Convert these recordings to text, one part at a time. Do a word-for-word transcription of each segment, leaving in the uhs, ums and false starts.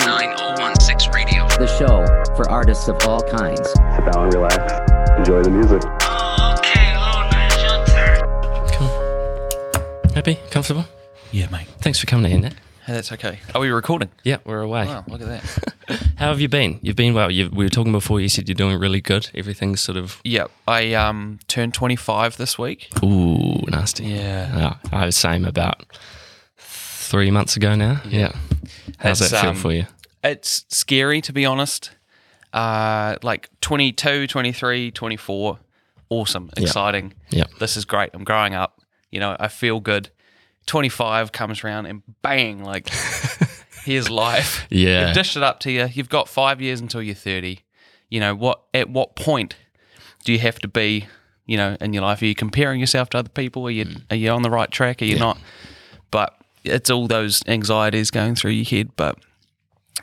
nine oh one six Radio, the show for artists of all kinds. Sit down, relax, enjoy the music. Oh, okay, oh, nice, your turn. Cool. Happy? Comfortable? Yeah, mate. Thanks for coming in, Nick. Hey, that's okay. Are we recording? Yeah, we're away. Wow, look at that. How have you been? You've been well. You've, we were talking before, you said you're doing really good. Everything's sort of... Yeah, I um, turned twenty-five this week. Ooh, nasty. Yeah. Oh, I was same about three months ago now. Yeah. yeah. How's it's, that feel um, for you? It's scary, to be honest. Uh, like twenty-two, twenty-three, twenty-four, awesome, exciting. Yeah. Yep. This is great. I'm growing up. You know, I feel good. twenty-five comes around and bang, like, here's life. Yeah. You've dished it up to you. You've got five years until you're thirty. You know, what? At what point do you have to be, you know, in your life? Are you comparing yourself to other people? Are you, mm. are you on the right track? Are you yeah. not? But it's all those anxieties going through your head. But,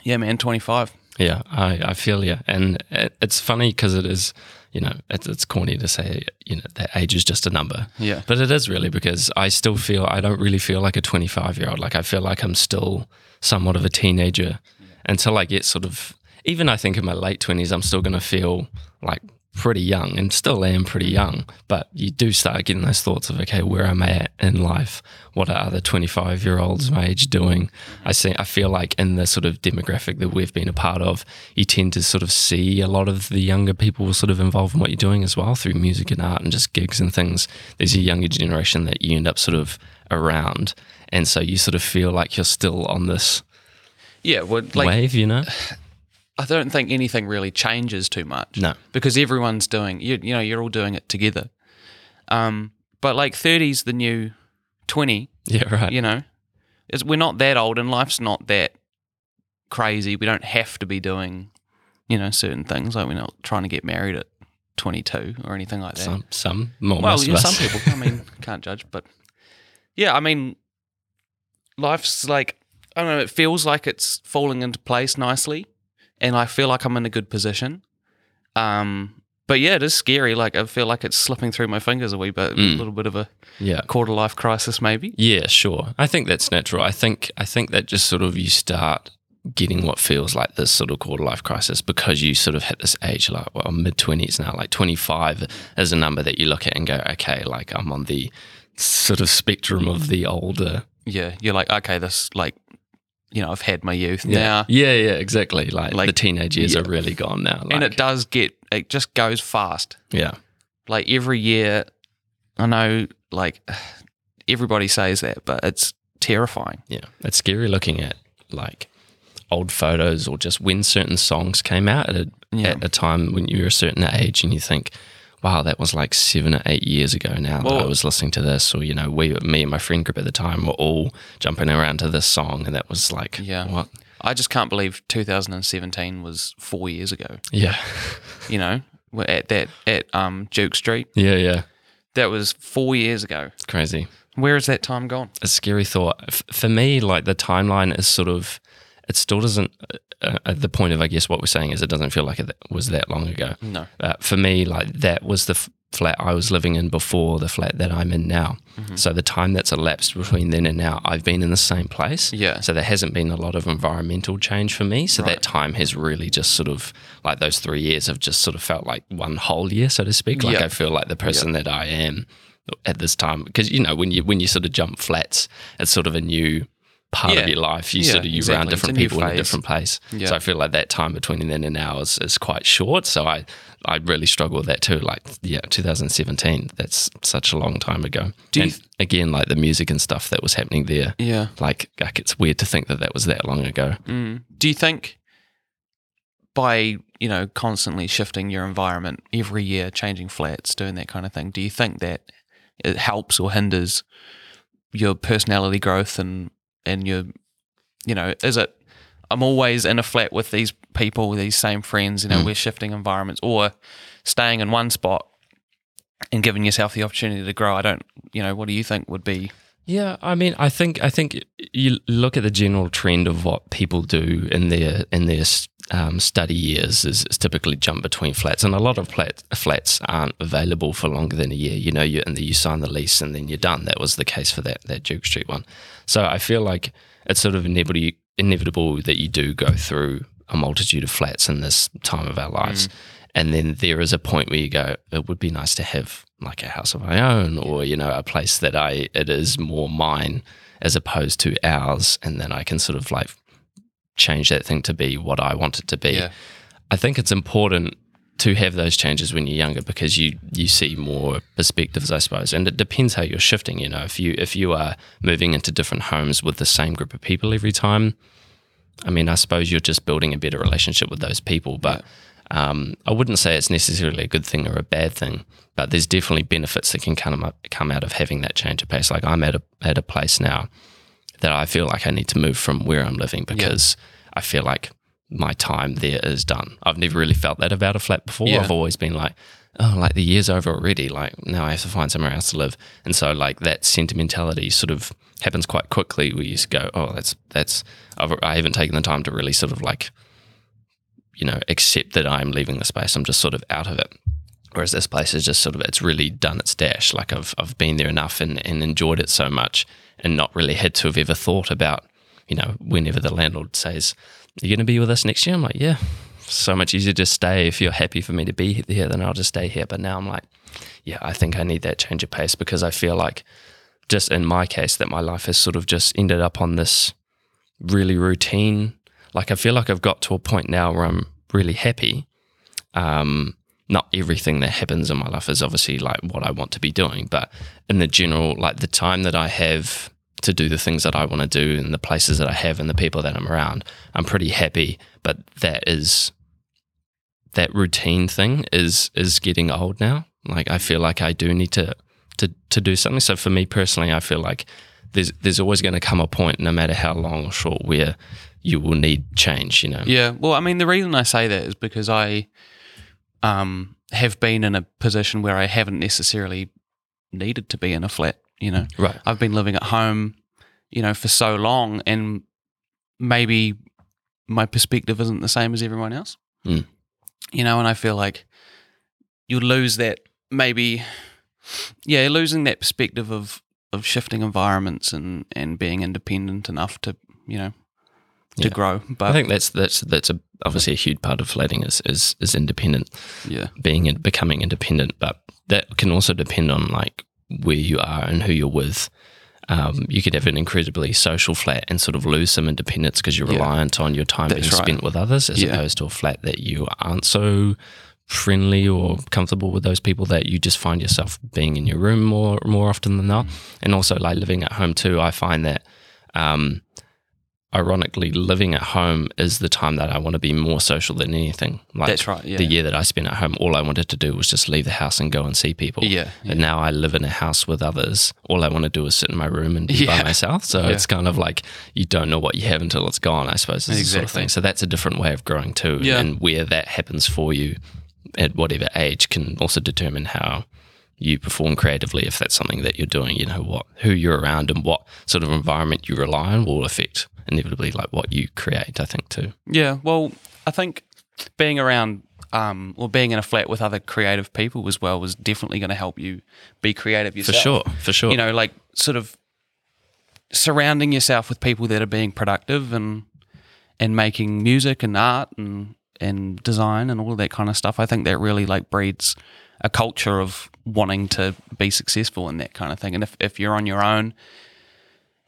yeah, man, twenty-five. Yeah, I, I feel you. And it, it's funny because it is, you know, it's, it's corny to say, you know, that age is just a number. Yeah. But it is really, because I still feel, I don't really feel like a twenty-five-year-old. Like, I feel like I'm still somewhat of a teenager yeah. until I get sort of, even I think in my late twenties, I'm still going to feel like pretty young, and still am pretty young. But you do start getting those thoughts of, okay, where am I at in life? What are other twenty-five-year-olds my age doing? I see. I feel like in the sort of demographic that we've been a part of, you tend to sort of see a lot of the younger people sort of involved in what you're doing as well through music and art and just gigs and things. There's a younger generation that you end up sort of around, and so you sort of feel like you're still on this yeah well, like, wave, you know. I don't think anything really changes too much. No. Because everyone's doing, you, you know, you're all doing it together. Um, but like thirty's the new twenty. Yeah, right. You know, it's, we're not that old and life's not that crazy. We don't have to be doing, you know, certain things. Like, we're not trying to get married at twenty-two or anything like that. Some, some more. Well, yeah, some people. I mean, can't judge. But yeah, I mean, life's like, I don't know, it feels like it's falling into place nicely. And I feel like I'm in a good position. Um, but yeah, it is scary. Like, I feel like it's slipping through my fingers a wee bit, mm. a little bit of a yeah. quarter-life crisis maybe. Yeah, sure. I think that's natural. I think I think that just sort of you start getting what feels like this sort of quarter-life crisis because you sort of hit this age, like, well, mid-twenties now, like twenty-five is a number that you look at and go, okay, like, I'm on the sort of spectrum of the older. Yeah, you're like, okay, this, like, you know, I've had my youth yeah. now. Yeah, yeah, exactly. Like, like the teenage years yeah. are really gone now. Like, and it does get, it just goes fast. Yeah. Like, every year, I know, like, everybody says that, but it's terrifying. Yeah. It's scary looking at, like, old photos or just when certain songs came out at a, yeah. at a time when you were a certain age, and you think, wow, that was like seven or eight years ago now that I was listening to this, or, you know, we, me and my friend group at the time were all jumping around to this song, and that was like, yeah. what? I just can't believe two thousand seventeen was four years ago. Yeah. You know, at that, at um, Duke Street. Yeah, yeah. That was four years ago. It's crazy. Where is that time gone? A scary thought. F- for me, like, the timeline is sort of, it still doesn't, uh, at the point of, I guess, what we're saying is it doesn't feel like it was that long ago. No. Uh, for me, like, that was the f- flat I was living in before the flat that I'm in now. Mm-hmm. So the time that's elapsed between then and now, I've been in the same place. Yeah. So there hasn't been a lot of environmental change for me. So right. that time has really just sort of, like, those three years have just sort of felt like one whole year, so to speak. Like, yep. I feel like the person yep. that I am at this time, because, you know, when you when you sort of jump flats, it's sort of a new part yeah. of your life. You yeah, sort of you exactly. around different people phase. in a different place. Yeah. So I feel like that time between then and now is, is quite short. So I, I really struggle with that too. Like, yeah, two thousand seventeen, that's such a long time ago. Do and you th- again, like, the music and stuff that was happening there. Yeah. Like, like it's weird to think that that was that long ago. Mm. Do you think by, you know, constantly shifting your environment every year, changing flats, doing that kind of thing, do you think that it helps or hinders your personality growth and and you're, you know, is it, I'm always in a flat with these people, these same friends, you know, mm. we're shifting environments, or staying in one spot and giving yourself the opportunity to grow? I don't, you know, what do you think would be? Yeah, I mean, I think I think you look at the general trend of what people do in their in their um, study years is, is typically jump between flats, and a lot of flat, flats aren't available for longer than a year. You know, you and the, you sign the lease and then you're done. That was the case for that that Duke Street one. So I feel like it's sort of inevitably inevitable that you do go through a multitude of flats in this time of our lives. Mm. And then there is a point where you go, it would be nice to have like a house of my own, or, you know, a place that I, it is more mine as opposed to ours. And then I can sort of like change that thing to be what I want it to be. Yeah. I think it's important to have those changes when you're younger, because you, you see more perspectives, I suppose. And it depends how you're shifting, you know, if you, if you are moving into different homes with the same group of people every time, I mean, I suppose you're just building a better relationship with those people, but yeah. um, I wouldn't say it's necessarily a good thing or a bad thing, but there's definitely benefits that can come up, come out of having that change of pace. Like I'm at a, at a place now that I feel like I need to move from where I'm living, because yeah. I feel like my time there is done. I've never really felt that about a flat before. Yeah. I've always been like, oh, like the year's over already. Like now I have to find somewhere else to live. And so like that sentimentality sort of happens quite quickly where you go, oh, that's, that's, I've, I haven't taken the time to really sort of like, you know, accept that I'm leaving the space. I'm just sort of out of it. Whereas this place is just sort of, it's really done its dash. Like I've, I've been there enough and, and enjoyed it so much, and not really had to have ever thought about, you know, whenever the landlord says, are you going to be with us next year? I'm like, yeah, so much easier to stay. If you're happy for me to be here, then I'll just stay here. But now I'm like, yeah, I think I need that change of pace, because I feel like just in my case that my life has sort of just ended up on this really routine. Like I feel like I've got to a point now where I'm really happy. Um, not everything that happens in my life is obviously like what I want to be doing, but in the general, like the time that I have to do the things that I want to do and the places that I have and the people that I'm around, I'm pretty happy. But that is, that routine thing is is getting old now. Like I feel like I do need to to to do something. So for me personally, I feel like there's there's always going to come a point, no matter how long or short, where you will need change, you know? Yeah. Well, I mean, the reason I say that is because I um, have been in a position where I haven't necessarily needed to be in a flat. You know, right. I've been living at home, you know, for so long, and maybe my perspective isn't the same as everyone else. Mm. You know, and I feel like you lose that, maybe, yeah, you're losing that perspective of, of shifting environments and, and being independent enough to, you know, to yeah. grow. But I think that's that's that's a, obviously a huge part of flatting is is, is independent, yeah, being and becoming independent. But that can also depend on like where you are and who you're with. Um, you could have an incredibly social flat and sort of lose some independence because you're yeah. reliant on your time That's being right. spent with others, as yeah. opposed to a flat that you aren't so friendly or comfortable with those people, that you just find yourself being in your room more more often than not. And also like living at home too, I find that um, ironically living at home is the time that I want to be more social than anything. Like That's right. Yeah. The year that I spent at home, all I wanted to do was just leave the house and go and see people. Yeah. yeah. And now I live in a house with others. All I want to do is sit in my room and be yeah. by myself. So yeah. it's kind of like you don't know what you have until it's gone, I suppose. Exactly. Sort of thing. So that's a different way of growing too. Yeah. And where that happens for you at whatever age can also determine how you perform creatively, if that's something that you're doing. You know, what, who you're around and what sort of environment you rely on will affect inevitably like what you create, I think too. Yeah, well, I think being around um, or being in a flat with other creative people as well was definitely going to help you be creative yourself. For sure, for sure. You know, like sort of surrounding yourself with people that are being productive and and making music and art and, and design and all of that kind of stuff. I think that really like breeds a culture of wanting to be successful in that kind of thing. And if, if you're on your own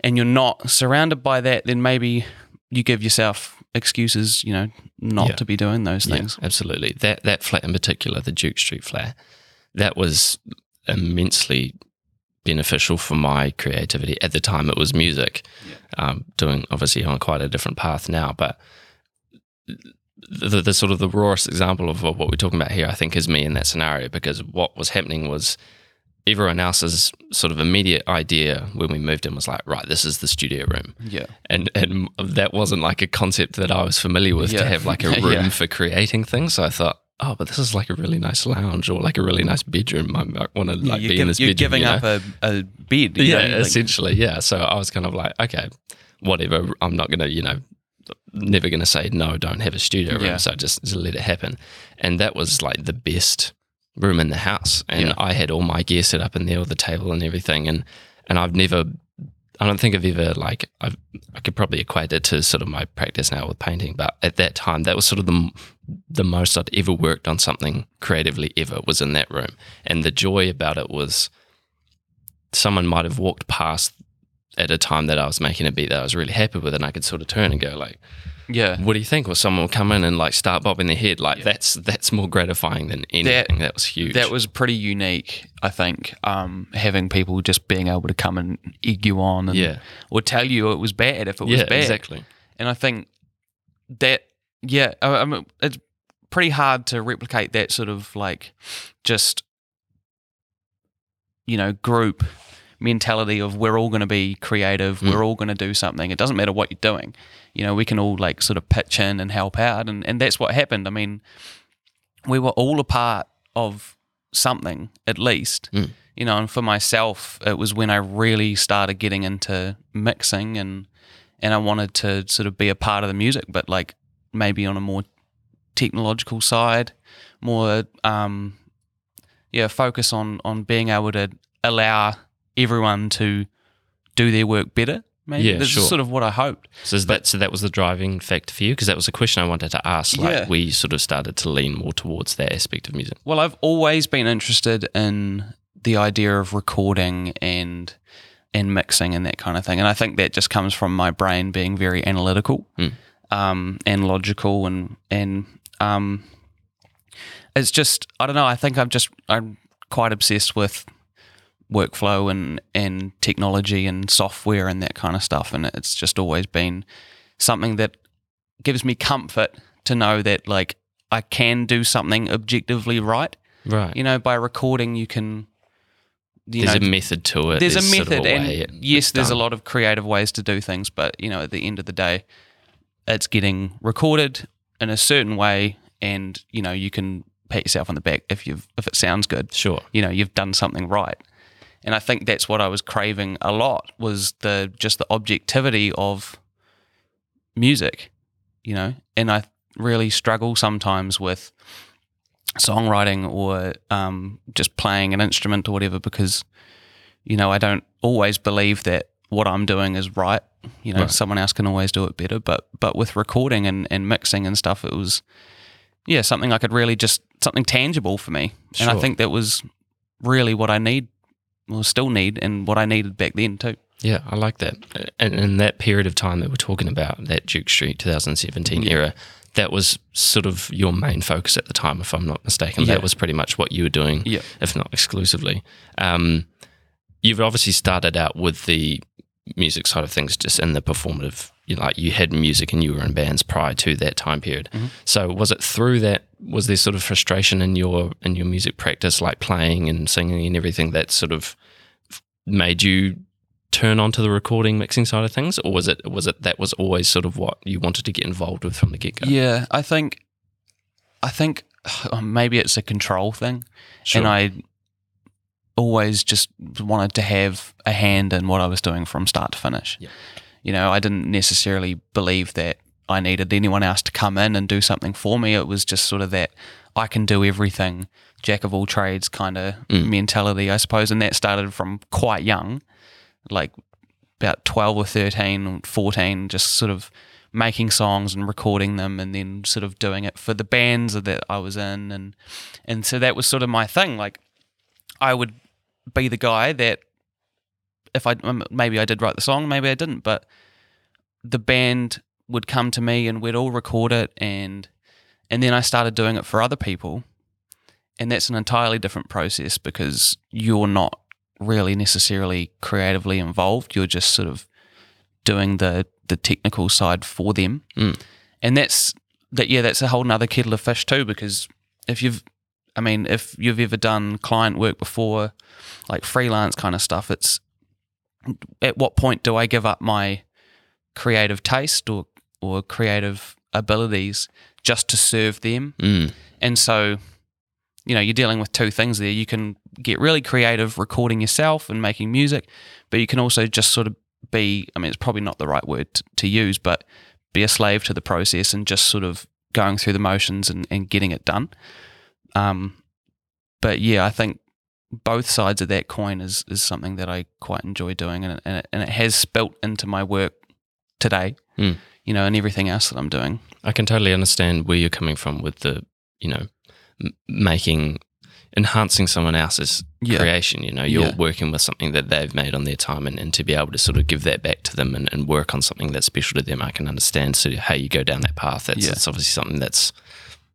and you're not surrounded by that, then maybe you give yourself excuses, you know, not yeah. to be doing those things. Yeah, absolutely. That that flat in particular, the Duke Street flat, that was immensely beneficial for my creativity. At the time it was music, yeah. um, doing obviously on quite a different path now, but the, the, the sort of the rawest example of what we're talking about here, I think, is me in that scenario, because what was happening was everyone else's sort of immediate idea when we moved in was like, right, this is the studio room. Yeah. And and that wasn't like a concept that I was familiar with, yeah. to have like a room yeah. for creating things. So I thought, oh, but this is like a really nice lounge or like a really nice bedroom. I want to like you're be gi- in this you're bedroom. You're giving you know? up a, a bed. Yeah, know? essentially, yeah. So I was kind of like, okay, whatever. I'm not going to, you know, never going to say, no, don't have a studio room. Yeah. So just, just let it happen. And that was like the best room in the house, and yeah. I had all my gear set up in there with the table and everything, and and I've never I don't think I've ever, like, I've, I could probably equate it to sort of my practice now with painting, but at that time, that was sort of the the most I'd ever worked on something creatively ever was in that room. And the joy about it was someone might have walked past at a time that I was making a beat that I was really happy with, and I could sort of turn and go like, yeah, what do you think? Or someone will come in and like start bobbing their head. Like yeah. that's that's more gratifying than anything. That, that was huge. That was pretty unique, I think, um, having people just being able to come and egg you on and yeah. or tell you it was bad if it yeah, was bad. Exactly. And I think that, yeah, I, I mean, it's pretty hard to replicate that sort of like just, you know, group mentality of we're all going to be creative, mm. we're all going to do something. It doesn't matter what you're doing. You know, we can all like sort of pitch in and help out, and, and that's what happened. I mean, we were all a part of something at least, mm. you know, and for myself, it was when I really started getting into mixing and and I wanted to sort of be a part of the music, but like maybe on a more technological side, more, um, yeah, focus on, on being able to allow everyone to do their work better, maybe. Yeah, that's sure. sort of what I hoped. So is that so that was the driving factor for you? Because that was a question I wanted to ask. Like, yeah. we sort of started to lean more towards that aspect of music. Well, I've always been interested in the idea of recording and and mixing and that kind of thing, and I think that just comes from my brain being very analytical mm. um, and logical, and and um, it's just I don't know. I think I'm just I'm quite obsessed with workflow and, and technology and software and that kind of stuff, and it's just always been something that gives me comfort to know that like I can do something objectively right. Right. You know, by recording you can you There's know, a method to it. There's, there's a method, and it, yes, there's done. a lot of creative ways to do things, but you know, at the end of the day it's getting recorded in a certain way, and you know, you can pat yourself on the back if you've if it sounds good. Sure. You know, you've done something right. And I think that's what I was craving a lot, was the just the objectivity of music, you know. And I really struggle sometimes with songwriting or um, just playing an instrument or whatever, because, you know, I don't always believe that what I'm doing is right. You know, right. someone else can always do it better. But but with recording and, and mixing and stuff, it was, yeah, something I could really just, something tangible for me. Sure. And I think that was really what I need. Well, still need, and what I needed back then too. Yeah, I like that. And in that period of time that we're talking about, that Duke Street twenty seventeen yeah. era, that was sort of your main focus at the time, if I'm not mistaken. Yeah. That was pretty much what you were doing, yeah. if not exclusively. Um, you've obviously started out with the music side of things just in the performative, you know, like you had music and you were in bands prior to that time period. Mm-hmm. So was it through that, was there sort of frustration in your in your music practice, like playing and singing and everything, that sort of made you turn onto the recording mixing side of things, or was it was it that was always sort of what you wanted to get involved with from the get-go? Yeah, I think I think maybe it's a control thing. Sure. And I always just wanted to have a hand in what I was doing from start to finish. Yeah. You know, I didn't necessarily believe that I needed anyone else to come in and do something for me. It was just sort of that I can do everything, jack of all trades kind of mm. mentality, I suppose. And that started from quite young, like about twelve or thirteen or fourteen, just sort of making songs and recording them, and then sort of doing it for the bands that I was in. And, and so that was sort of my thing. Like, I would be the guy that, if I maybe I did write the song, maybe I didn't, but the band would come to me and we'd all record it, and and then I started doing it for other people, and that's an entirely different process, because you're not really necessarily creatively involved, you're just sort of doing the the technical side for them. Mm. And that's that yeah that's a whole nother kettle of fish too, because if you've I mean if you've ever done client work before, like freelance kind of stuff, it's at what point do I give up my creative taste or or creative abilities just to serve them? Mm. And so, you know, you're dealing with two things there. You can get really creative recording yourself and making music, but you can also just sort of be, I mean, it's probably not the right word t- to use, but be a slave to the process and just sort of going through the motions and, and getting it done. Um, but yeah, I think both sides of that coin is is something that I quite enjoy doing, and it, and it, and it has spilt into my work today, mm. you know, and everything else that I'm doing. I can totally understand where you're coming from with the, you know, m- making, enhancing someone else's yeah. creation. You know, you're yeah. working with something that they've made on their time, and, and to be able to sort of give that back to them and, and work on something that's special to them, I can understand sort of how you go down that path. It's, yeah. it's obviously something that's,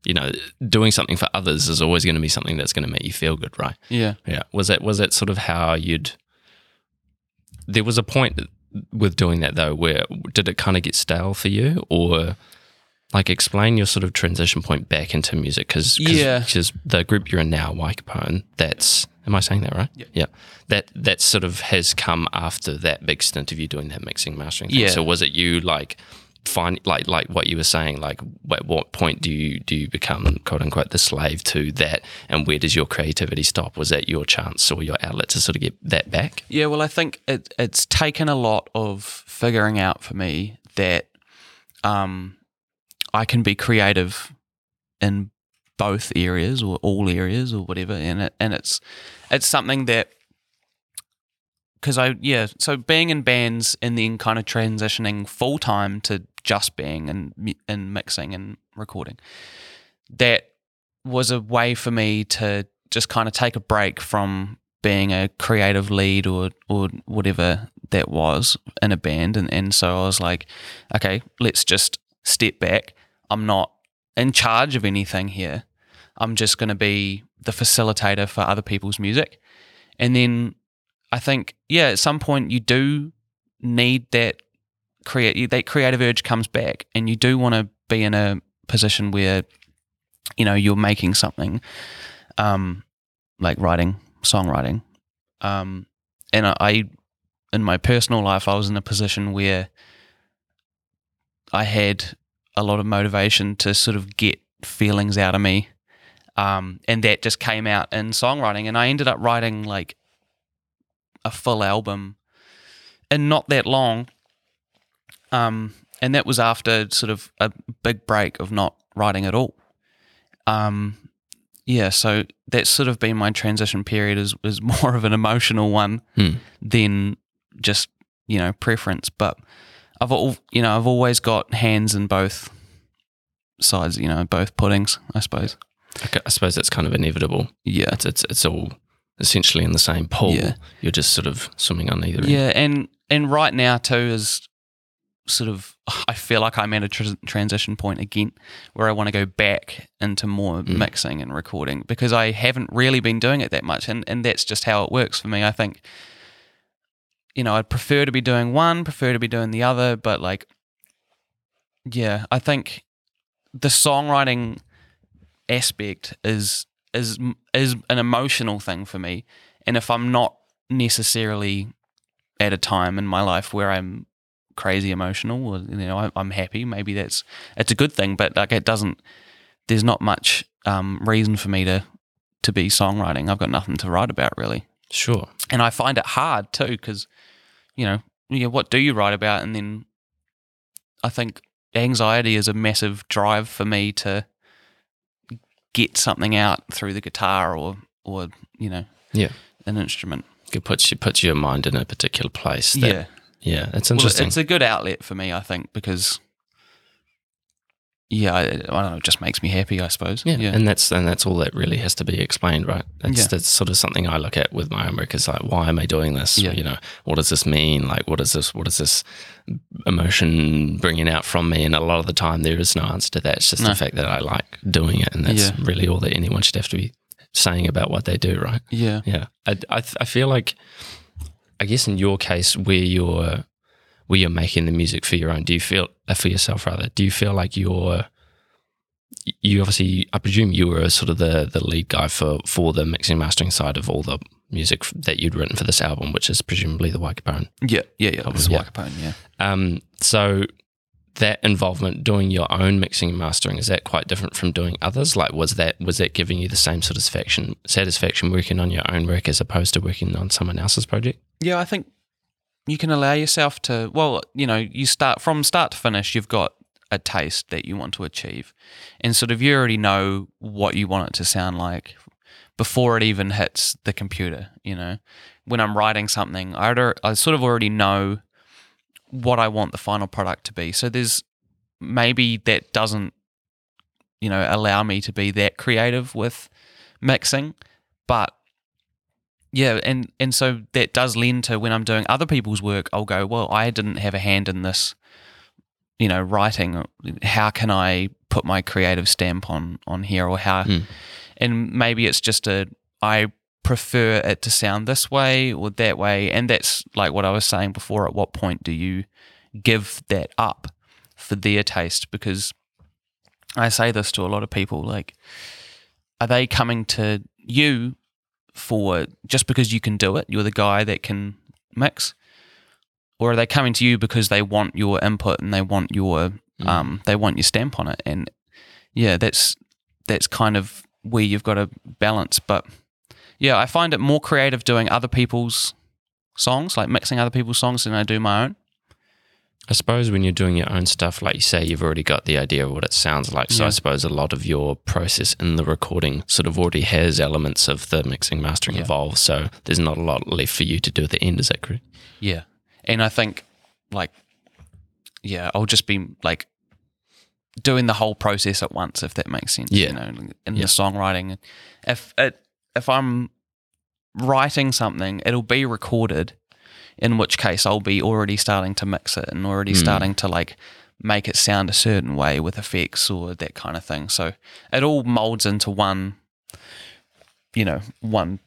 you know, doing something for others is always going to be something that's going to make you feel good, right? Yeah. Yeah. Was that, was that sort of how you'd, there was a point with doing that though, where did it kind of get stale for you, or like explain your sort of transition point back into music? Because yeah. the group you're in now, Waikapoan, that's, am I saying that right? Yeah. yeah. That, that sort of has come after that big stint of you doing that mixing, mastering thing. Yeah. So was it you like, Find like like what you were saying, like at what point do you do you become quote unquote the slave to that, and where does your creativity stop? Was that your chance or your outlet to sort of get that back? Yeah, well, I think it, it's taken a lot of figuring out for me that um, I can be creative in both areas or all areas or whatever, and it, and it's it's something that. Because I, yeah, so being in bands and then kind of transitioning full-time to just being and and mixing and recording, that was a way for me to just kind of take a break from being a creative lead or or whatever that was in a band. And, and so I was like, okay, let's just step back. I'm not in charge of anything here. I'm just going to be the facilitator for other people's music. And then I think, yeah, at some point you do need that create that creative urge comes back, and you do want to be in a position where, you know, you're making something, um, like writing, songwriting. Um, and I, I, in my personal life, I was in a position where I had a lot of motivation to sort of get feelings out of me, um, and that just came out in songwriting. And I ended up writing like a full album and not that long, um and that was after sort of a big break of not writing at all. Um yeah so that's sort of been my transition period, is, is more of an emotional one hmm. than just, you know, preference. But I've all you know I've always got hands in both sides, you know, both puddings, I suppose. Okay, I suppose that's kind of inevitable. Yeah, it's it's, it's all essentially in the same pool. Yeah. You're just sort of swimming on either yeah, end. Yeah, and, and right now too is sort of, I feel like I'm at a tr- transition point again where I want to go back into more mm. mixing and recording, because I haven't really been doing it that much, and, and that's just how it works for me. I think, you know, I'd prefer to be doing one, prefer to be doing the other, but like, yeah, I think the songwriting aspect is... is is an emotional thing for me, and if I'm not necessarily at a time in my life where I'm crazy emotional, or, you know, I'm happy, maybe that's it's a good thing, but like it doesn't there's not much um, reason for me to to be songwriting. I've got nothing to write about, really. Sure. And I find it hard too, because, you know, yeah, what do you write about? And then I think anxiety is a massive drive for me to get something out through the guitar or, or you know, yeah, an instrument. It puts you puts your mind in a particular place. That, yeah, yeah, it's interesting. Well, it's a good outlet for me, I think, because yeah, I, I don't know, it just makes me happy, I suppose. Yeah, yeah. and that's and that's all that really has to be explained, right? That's yeah. that's sort of something I look at with my own work. Is like, why am I doing this? Yeah. You know, what does this mean? Like, what is this? What is this emotion bringing out from me? And a lot of the time, there is no answer to that. It's just no. the fact that I like doing it, and that's yeah. really all that anyone should have to be saying about what they do, right? Yeah, yeah. I I, th- I feel like, I guess in your case, where you're where you're making the music for your own, do you feel uh, for yourself rather? Do you feel like you're you obviously? I presume you were sort of the the lead guy for for the mixing mastering side of all the music that you'd written for this album, which is presumably the Waikapoan. Yeah, yeah, yeah. Album, it's yeah. Waikapoan, yeah. Um, so that involvement, doing your own mixing and mastering, is that quite different from doing others? Like, was that was that giving you the same satisfaction satisfaction working on your own work as opposed to working on someone else's project? Yeah, I think you can allow yourself to, well, you know, you start from start to finish, you've got a taste that you want to achieve, and sort of you already know what you want it to sound like before it even hits the computer, you know. When I'm writing something, I, already, I sort of already know what I want the final product to be. So there's maybe that doesn't, you know, allow me to be that creative with mixing, but yeah, and, and so that does lend to when I'm doing other people's work, I'll go, well, I didn't have a hand in this, you know, writing. How can I put my creative stamp on, on here, or how, mm. and maybe it's just a, I prefer it to sound this way or that way. And that's like what I was saying before, at what point do you give that up for their taste? Because I say this to a lot of people, like, are they coming to you for just because you can do it, you're the guy that can mix, or are they coming to you because they want your input and they want your mm. um they want your stamp on it? And yeah, that's that's kind of where you've got to balance. But yeah, I find it more creative doing other people's songs, like mixing other people's songs, than I do my own. I suppose when you're doing your own stuff, like you say, you've already got the idea of what it sounds like. So yeah. I suppose a lot of your process in the recording sort of already has elements of the mixing, mastering yeah. involved. So there's not a lot left for you to do at the end, is that correct? Yeah. And I think, like, yeah, I'll just be, like, doing the whole process at once, if that makes sense. Yeah. You know, in yeah. the songwriting. If, it, if I'm writing something, it'll be recorded, in which case I'll be already starting to mix it and already mm. starting to like make it sound a certain way with effects or that kind of thing. So it all molds into one, you know, one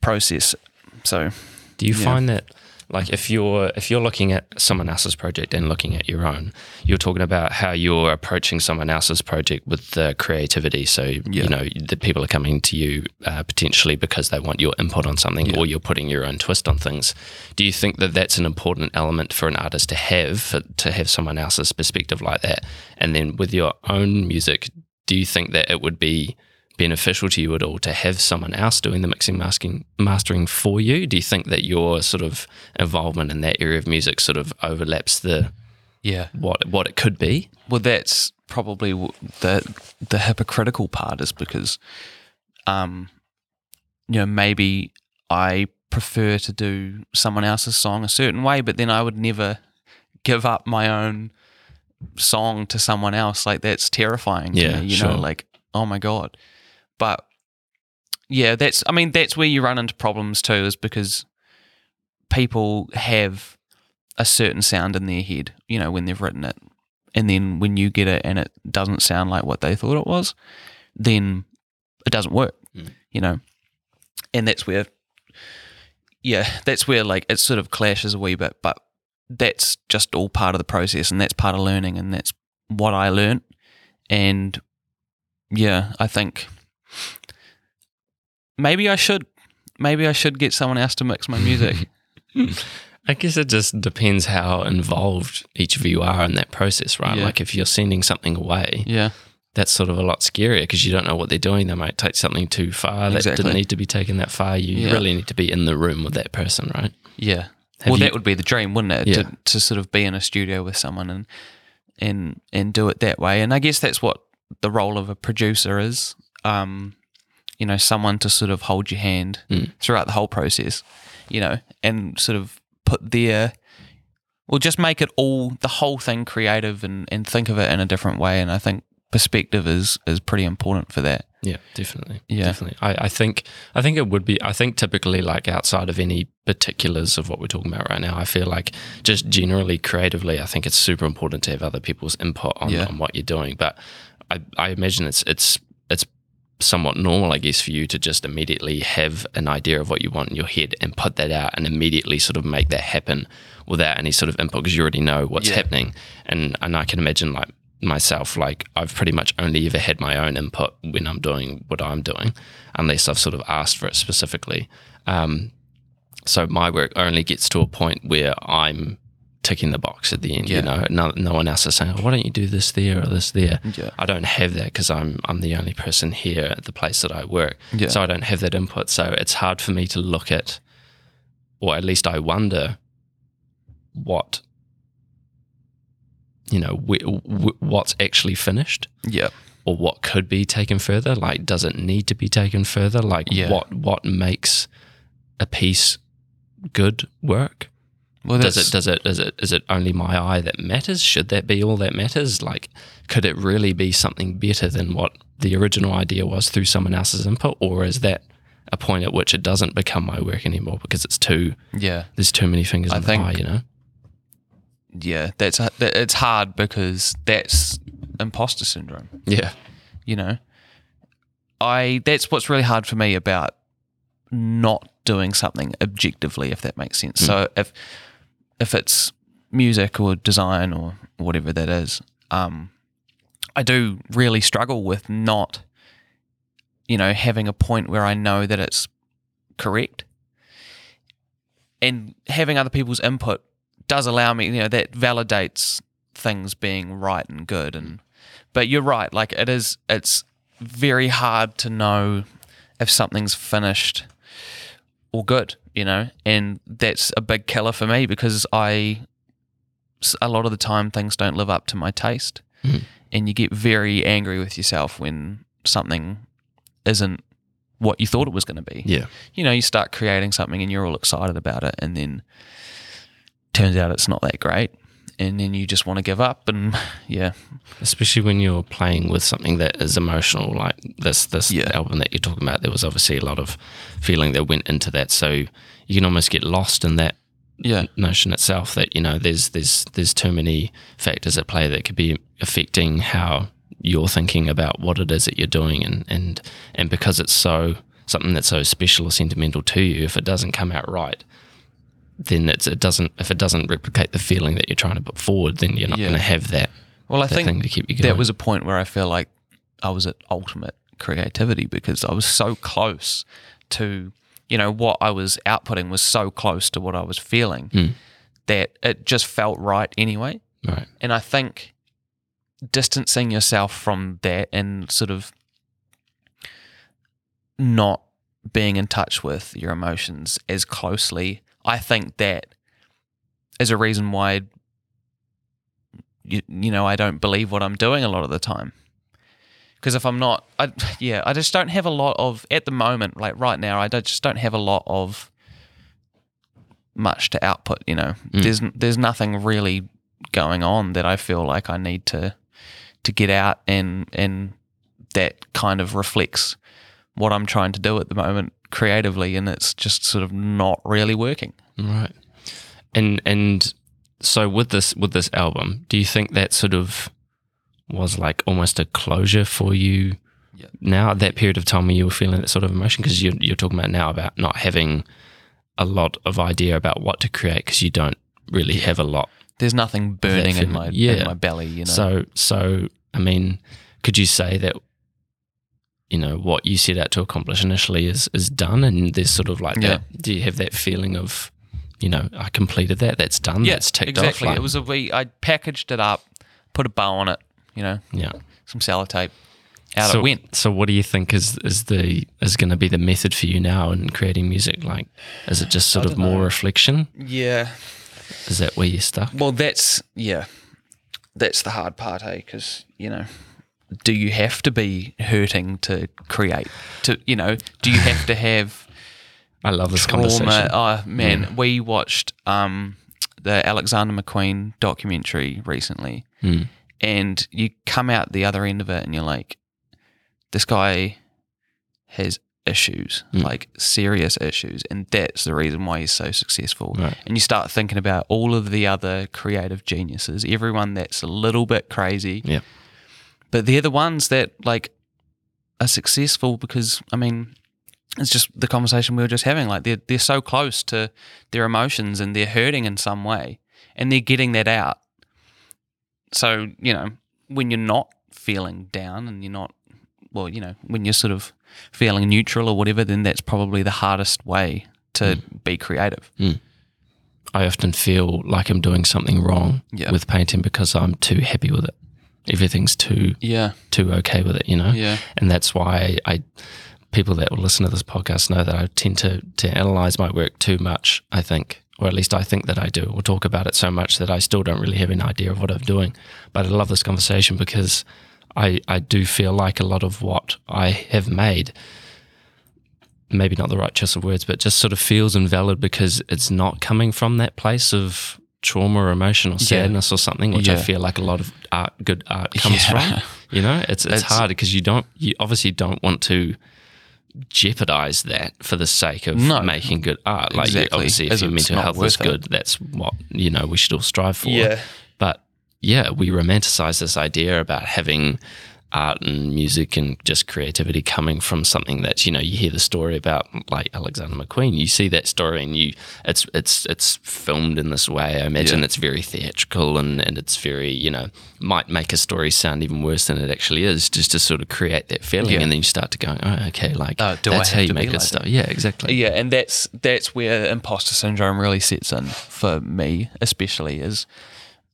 process. So do you yeah. find that, like, if you're if you're looking at someone else's project and looking at your own, you're talking about how you're approaching someone else's project with the creativity. So, yeah. you know, the people are coming to you uh, potentially because they want your input on something yeah. or you're putting your own twist on things. Do you think that that's an important element for an artist to have, for, to have someone else's perspective like that? And then with your own music, do you think that it would be beneficial to you at all to have someone else doing the mixing, masking, mastering for you? Do you think that your sort of involvement in that area of music sort of overlaps the yeah what what it could be? Well, that's probably the the hypocritical part, is because um you know, maybe I prefer to do someone else's song a certain way, but then I would never give up my own song to someone else. Like, that's terrifying to yeah me, you sure. know, like, oh my god. But yeah, that's, I mean, that's where you run into problems too, is because people have a certain sound in their head, you know, when they've written it. And then when you get it and it doesn't sound like what they thought it was, then it doesn't work, mm. you know. And that's where, yeah, that's where like it sort of clashes a wee bit, but that's just all part of the process, and that's part of learning, and that's what I learned. And yeah, I think maybe I should, maybe I should get someone else to mix my music. I guess it just depends how involved each of you are in that process, right? Yeah. Like, if you're sending something away, yeah, that's sort of a lot scarier because you don't know what they're doing. They might take something too far exactly. that didn't need to be taken that far. You yeah. really need to be in the room with that person, right? Yeah. Have well, you, that would be the dream, wouldn't it? Yeah. To, to sort of be in a studio with someone and and and do it that way. And I guess that's what the role of a producer is, um, you know, someone to sort of hold your hand mm. throughout the whole process, you know, and sort of put their, well, just make it all, the whole thing creative, and, and think of it in a different way. And I think perspective is, is pretty important for that. Yeah, definitely. Yeah, definitely. I, I think I think it would be. I think typically, like, outside of any particulars of what we're talking about right now, I feel like just generally creatively, I think it's super important to have other people's input on, yeah. on what you're doing. But I, I imagine it's it's it's somewhat normal, I guess, for you to just immediately have an idea of what you want in your head and put that out and immediately sort of make that happen without any sort of input, because you already know what's yeah. happening. And and I can imagine, like myself, like I've pretty much only ever had my own input when I'm doing what I'm doing, unless I've sort of asked for it specifically. Um, so my work only gets to a point where I'm ticking the box at the end, yeah. you know, no, no one else is saying, oh, why don't you do this there or this there? Yeah. I don't have that because I'm I'm the only person here at the place that I work. Yeah. So I don't have that input. So it's hard for me to look at, or at least I wonder what, you know, wh- wh- what's actually finished. Yeah. or what could be taken further? Like, does it need to be taken further? Like, yeah. what what makes a piece good work? Well, does it does it is it is it only my eye that matters? Should that be all that matters? Like, could it really be something better than what the original idea was through someone else's input, or is that a point at which it doesn't become my work anymore because it's too yeah there's too many fingers I in think, the pie, you know? Yeah, that's that, it's hard because that's imposter syndrome. Yeah, you know, I that's what's really hard for me about not doing something objectively, if that makes sense. Mm. So if if it's music or design or whatever that is, um, I do really struggle with not, you know, having a point where I know that it's correct. And having other people's input does allow me, you know, that validates things being right and good. And but you're right, like it is, it's very hard to know if something's finished or good, you know, and that's a big killer for me because I, a lot of the time things don't live up to my taste. Mm. And you get very angry with yourself when something isn't what you thought it was going to be. Yeah. You know, you start creating something and you're all excited about it and then turns out it's not that great and then you just want to give up and yeah. Especially when you're playing with something that is emotional, like this this yeah. album that you're talking about, there was obviously a lot of feeling that went into that. So you can almost get lost in that yeah. notion itself that, you know, there's there's there's too many factors at play that could be affecting how you're thinking about what it is that you're doing, and, and and because it's so something that's so special or sentimental to you, if it doesn't come out right, then it's it doesn't if it doesn't replicate the feeling that you're trying to put forward, then you're not yeah. going to have that. Well, I that think thing to keep you going. That was a point where I feel like I was at ultimate creativity because I was so close to, you know, what I was outputting was so close to what I was feeling mm. that it just felt right anyway. Right. And I think distancing yourself from that and sort of not being in touch with your emotions as closely, I think that is a reason why, you, you know, I don't believe what I'm doing a lot of the time. Because if I'm not, I, yeah, I just don't have a lot of, at the moment, like right now, I don't, just don't have a lot of much to output, you know. Mm. There's there's nothing really going on that I feel like I need to to get out, and and that kind of reflects what I'm trying to do at the moment creatively, and it's just sort of not really working. Right. And and so with this with this album, do you think that sort of was like almost a closure for you yeah. now at that period of time where you were feeling that sort of emotion? Because you're, you're talking about now about not having a lot of idea about what to create because you don't really have a lot. There's nothing burning in my yeah. in my belly, you know. So, so I mean, could you say that, you know, what you set out to accomplish initially is is done, and there's sort of like yeah. that? Do you have that feeling of, you know, I completed that, that's done, yeah, that's ticked exactly. off? Like, it was a wee, I packaged it up, put a bow on it, you know, yeah, some sellotape, out so, it went. So, what do you think is is the is going to be the method for you now in creating music? Like, is it just sort of more know. reflection? Yeah. Is that where you're stuck? Well, that's, yeah, that's the hard part, eh? Because, you know, do you have to be hurting to create? To you know, do you have to have I love this trauma? Conversation. Oh, man, mm. we watched um, the Alexander McQueen documentary recently mm. and you come out the other end of it and you're like, this guy has issues, mm. like serious issues, and that's the reason why he's so successful. Right. And you start thinking about all of the other creative geniuses, everyone that's a little bit crazy, yeah, but they're the ones that like are successful because, I mean, it's just the conversation we were just having. Like they're they're so close to their emotions and they're hurting in some way, and they're getting that out. So you know, when you're not feeling down and you're not, well, you know, when you're sort of feeling neutral or whatever, then that's probably the hardest way to mm. be creative. Mm. I often feel like I'm doing something wrong yeah. with painting because I'm too happy with it. Everything's too yeah. too okay with it, you know? Yeah. And that's why I, people that will listen to this podcast know that I tend to, to analyse my work too much, I think, or at least I think that I do, or talk about it so much that I still don't really have an idea of what I'm doing. But I love this conversation because I, I do feel like a lot of what I have made, maybe not the right choice of words, but just sort of feels invalid because it's not coming from that place of trauma or emotion or sadness yeah. or something, which yeah. I feel like a lot of art, good art comes yeah. from. You know, it's it's, it's hard because you don't, you obviously don't want to jeopardize that for the sake of no, making good art. Like exactly. obviously, if your mental health is good, it. that's what, you know, we should all strive for. Yeah. But yeah, we romanticize this idea about having art and music and just creativity coming from something that's, you know, you hear the story about like Alexander McQueen, you see that story and you, it's it's it's filmed in this way. I imagine yeah. it's very theatrical and, and it's very, you know, might make a story sound even worse than it actually is, just to sort of create that feeling. Yeah. And then you start to go, oh, okay, like uh, do that's I have how you to make it like stuff. That? Yeah, exactly. Yeah, and that's that's where imposter syndrome really sets in for me, especially is,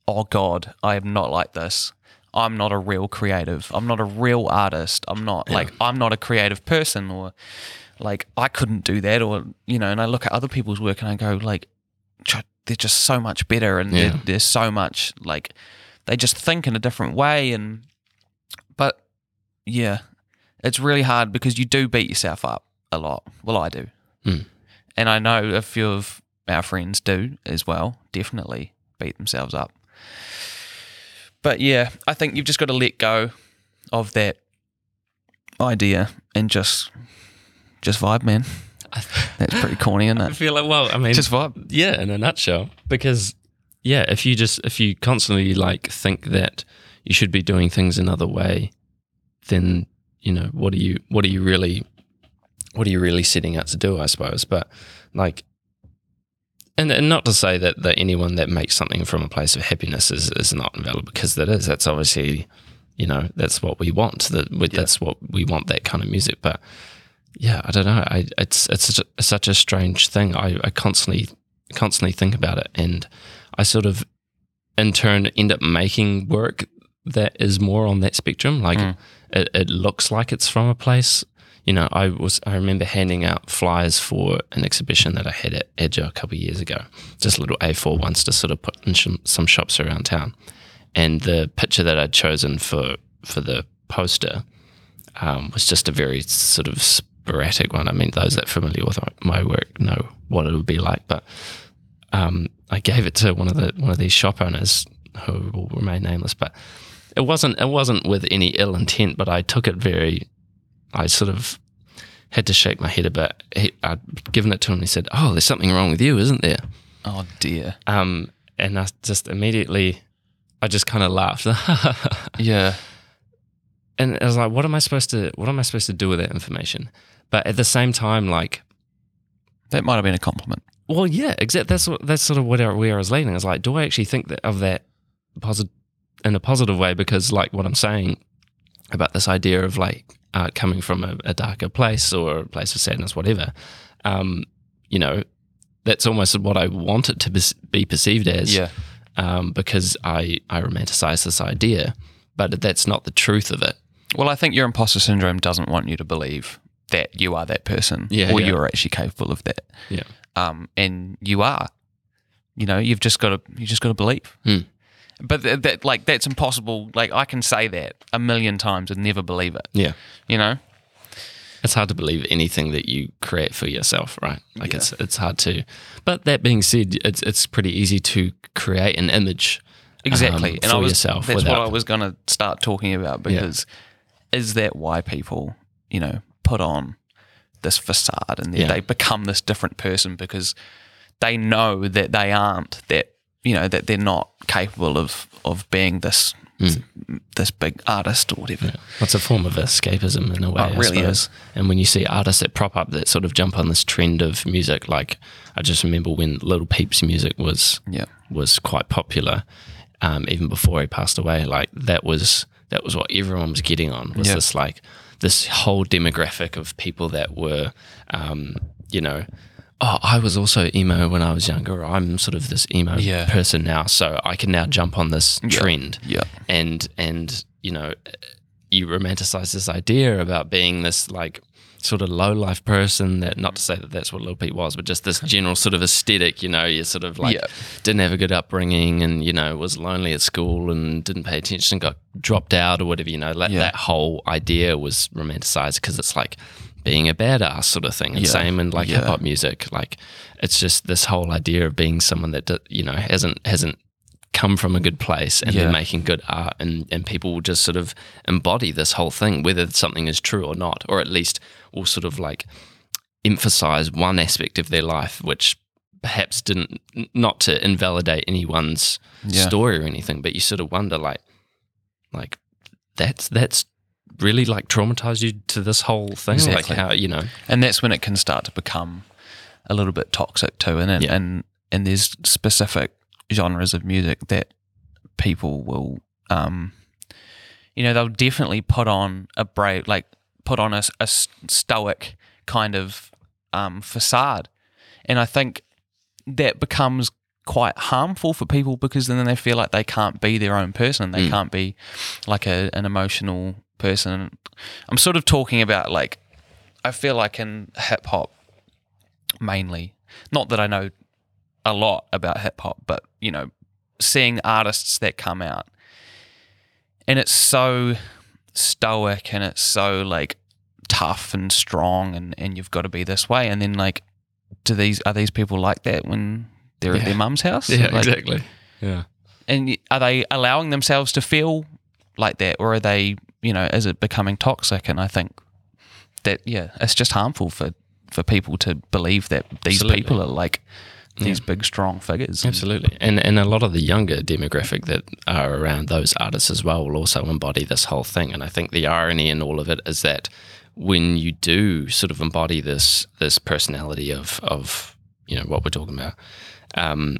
oh God, I am not like this. I'm not a real creative. I'm not a real artist. I'm not yeah. like, I'm not a creative person, or like I couldn't do that, or, you know, and I look at other people's work and I go like, they're just so much better and yeah. they're, they're so much like, they just think in a different way. And, but yeah, it's really hard because you do beat yourself up a lot. Well, I do. Mm. And I know a few of our friends do as well, definitely beat themselves up. But yeah, I think you've just got to let go of that idea and just just vibe, man. That's pretty corny, isn't it? I feel like, well, I mean, just vibe. Yeah, in a nutshell. Because yeah, if you just if you constantly like think that you should be doing things another way, then, you know, what are you what are you really what are you really setting out to do, I suppose? But like, And, and not to say that, that anyone that makes something from a place of happiness is, is not invalid, because that is. That's obviously, you know, that's what we want. That we, yeah. That's what we want, that kind of music. But yeah, I don't know. I, it's it's such a, such a strange thing. I, I constantly constantly think about it, and I sort of in turn end up making work that is more on that spectrum. Like mm. it, it looks like it's from a place. You know, I was. I remember handing out flyers for an exhibition that I had at Edger a couple of years ago, just little A four ones to sort of put in some, some shops around town. And the picture that I'd chosen for, for the poster um, was just a very sort of sporadic one. I mean, those that are familiar with my work know what it would be like. But um, I gave it to one of the one of these shop owners who will remain nameless. But it wasn't it wasn't with any ill intent. But I took it very. I sort of had to shake my head a bit. He, I'd given it to him and he said, oh, there's something wrong with you, isn't there? Oh, dear. Um, and I just immediately, I just kind of laughed. yeah. And I was like, what am I supposed to, what am I supposed to do with that information? But at the same time, like. That might have been a compliment. Well, yeah, exactly. That's what, that's sort of where I was leaning. I was like, do I actually think that of that posit- in a positive way? Because like what I'm saying about this idea of like, art coming from a, a darker place or a place of sadness, whatever, um, you know, that's almost what I want it to be perceived as, yeah. um, because I, I romanticize this idea, but that's not the truth of it. Well, I think your imposter syndrome doesn't want you to believe that you are that person yeah, or yeah. you're actually capable of that. Yeah. Um, and you are, you know, you've just got to, you just got to believe. Hmm. But th- that, like, that's impossible. Like, I can say that a million times and never believe it. Yeah. You know? It's hard to believe anything that you create for yourself, right? Like, yeah. it's it's hard to. But that being said, it's it's pretty easy to create an image exactly. um, and for I was, yourself. That's without, what I was going to start talking about, because yeah. is that why people, you know, put on this facade and yeah. they become this different person because they know that they aren't that, you know, that they're not capable of, of being this mm. this big artist or whatever. Yeah. It's a form of escapism in a way. Oh, it really is. And when you see artists that prop up that sort of jump on this trend of music, like I just remember when Little Peep's music was yeah. was quite popular, um, even before he passed away. Like that was that was what everyone was getting on. Was yeah. this like this whole demographic of people that were, um, you know. Oh, I was also emo when I was younger. I'm sort of this emo yeah. person now, so I can now jump on this trend. Yeah. yeah. And, and you know, you romanticize this idea about being this, like, sort of low-life person that, not to say that that's what Lil Peep was, but just this general sort of aesthetic, you know, you sort of like yeah. didn't have a good upbringing and, you know, was lonely at school and didn't pay attention, got dropped out or whatever, you know, like yeah. that whole idea was romanticized because it's like being a badass sort of thing. And yeah. same in like yeah. hip-hop music. Like it's just this whole idea of being someone that, you know, hasn't hasn't come from a good place and yeah. they're making good art, and, and people will just sort of embody this whole thing, whether something is true or not, or at least will sort of like emphasize one aspect of their life, which perhaps didn't, not to invalidate anyone's yeah. story or anything, but you sort of wonder like, like that's, that's really like traumatized you to this whole thing. Exactly. Like how, you know. And that's when it can start to become a little bit toxic too. And, and, yeah. and, and there's specific genres of music that people will, um, you know, they'll definitely put on a brave, like put on a, a stoic kind of um, facade. And I think that becomes quite harmful for people because then they feel like they can't be their own person. They mm. can't be like a, an emotional person. I'm sort of talking about like, I feel like in hip hop mainly, not that I know a lot about hip hop, but you know, seeing artists that come out and it's so stoic and it's so like tough and strong and, and you've got to be this way, and then like do these are these people like that when they're yeah. at their mum's house? Yeah, like, exactly. Yeah. And are they allowing themselves to feel like that, or are they, you know, is it becoming toxic? And I think that yeah, it's just harmful for, for people to believe that these Absolutely. people are like these yeah. big strong figures. Absolutely. And and a lot of the younger demographic that are around those artists as well will also embody this whole thing. And I think the irony in all of it is that when you do sort of embody this this personality of, of you know, what we're talking about, um,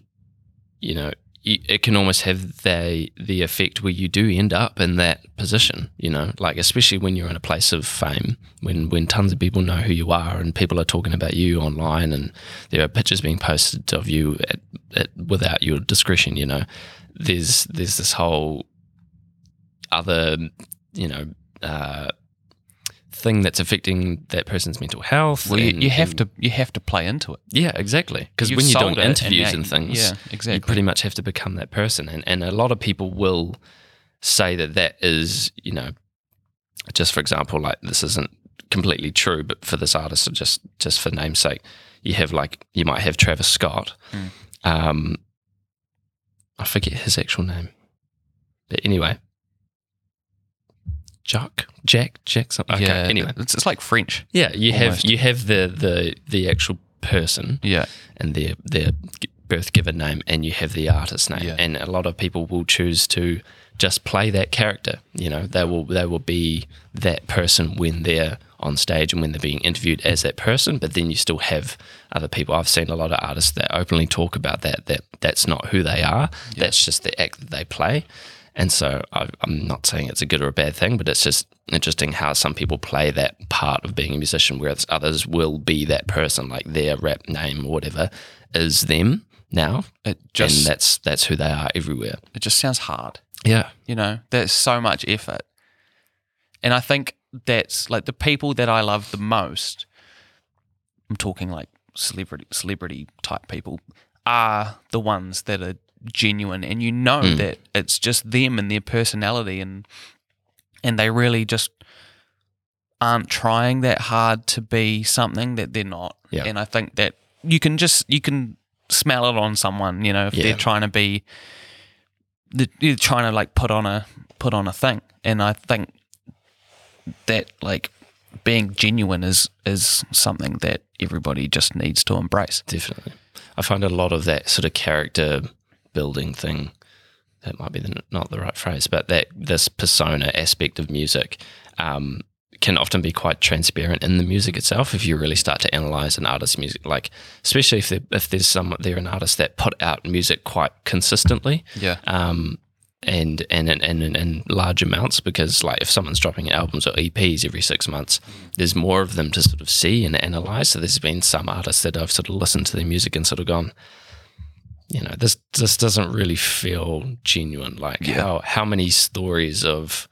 you know, it can almost have the the effect where you do end up in that position, you know, like especially when you're in a place of fame, when when tons of people know who you are and people are talking about you online and there are pictures being posted of you at, at, without your discretion, you know, there's there's this whole other, you know, uh, thing that's affecting that person's mental health. Well, and, you have and, to you have to play into it. Yeah, exactly. Because when you're doing interviews and, and things, yeah, exactly. you pretty much have to become that person. And, and a lot of people will say that that is, you know, just for example, like this isn't completely true, but for this artist, just just for namesake, you have like you might have Travis Scott. Mm. Um, I forget his actual name, but anyway. Jack, Jack, Jack, something. Okay. Yeah, anyway, it's, it's like French. Yeah, you almost. have you have the, the the actual person. Yeah, and their their birth given name, and you have the artist name. Yeah. And a lot of people will choose to just play that character. You know, they will they will be that person when they're on stage and when they're being interviewed as that person. But then you still have other people. I've seen a lot of artists that openly talk about that. That that's not who they are. Yeah. That's just the act that they play. And so I'm not saying it's a good or a bad thing, but it's just interesting how some people play that part of being a musician, whereas others will be that person, like their rap name or whatever is them now, it just, and that's that's who they are everywhere. It just sounds hard. Yeah. You know, there's so much effort. And I think that's like the people that I love the most, I'm talking like celebrity, celebrity type people, are the ones that are genuine, and you know mm. that it's just them and their personality, and and they really just aren't trying that hard to be something that they're not. Yeah. And I think that you can just you can smell it on someone, you know, if yeah. they're trying to be, they're trying to like put on a put on a thing. And I think that like being genuine is is something that everybody just needs to embrace. Definitely, I find a lot of that sort of character building thing, that might be the, not the right phrase, but that this persona aspect of music um, can often be quite transparent in the music itself. If you really start to analyze an artist's music, like especially if there, if there's some they're an artist that put out music quite consistently, yeah, um, and and and and in large amounts, because like if someone's dropping albums or E Ps every six months, there's more of them to sort of see and analyze. So there's been some artists that I've sort of listened to their music and sort of gone, you know, this this doesn't really feel genuine. Like yeah. how how many stories of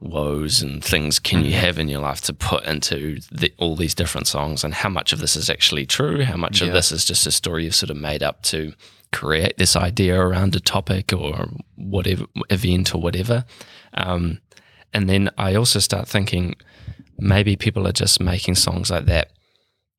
woes and things can you have in your life to put into the, all these different songs, and how much of this is actually true, how much yeah. of this is just a story you've sort of made up to create this idea around a topic or whatever event or whatever. Um, and then I also start thinking maybe people are just making songs like that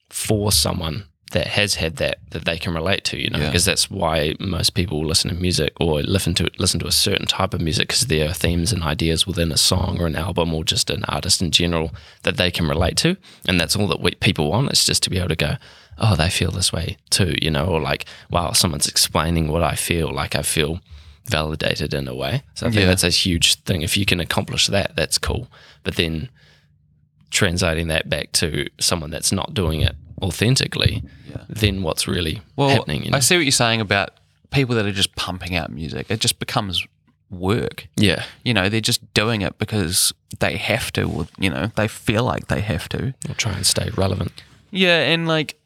for someone that has had that, that they can relate to, you know, yeah. because that's why most people listen to music or listen to listen to a certain type of music, because there are themes and ideas within a song or an album or just an artist in general that they can relate to. And that's all that we, people want. It's just to be able to go, oh, they feel this way too, you know, or like, wow, someone's explaining what I feel, like I feel validated in a way. So I think yeah. that's a huge thing. If you can accomplish that, that's cool. But then translating that back to someone that's not doing it authentically, yeah. then what's really well, happening? You know? I see what you're saying about people that are just pumping out music. It just becomes work. Yeah. You know, they're just doing it because they have to, or, you know, they feel like they have to. Or try and stay relevant. Yeah, and like,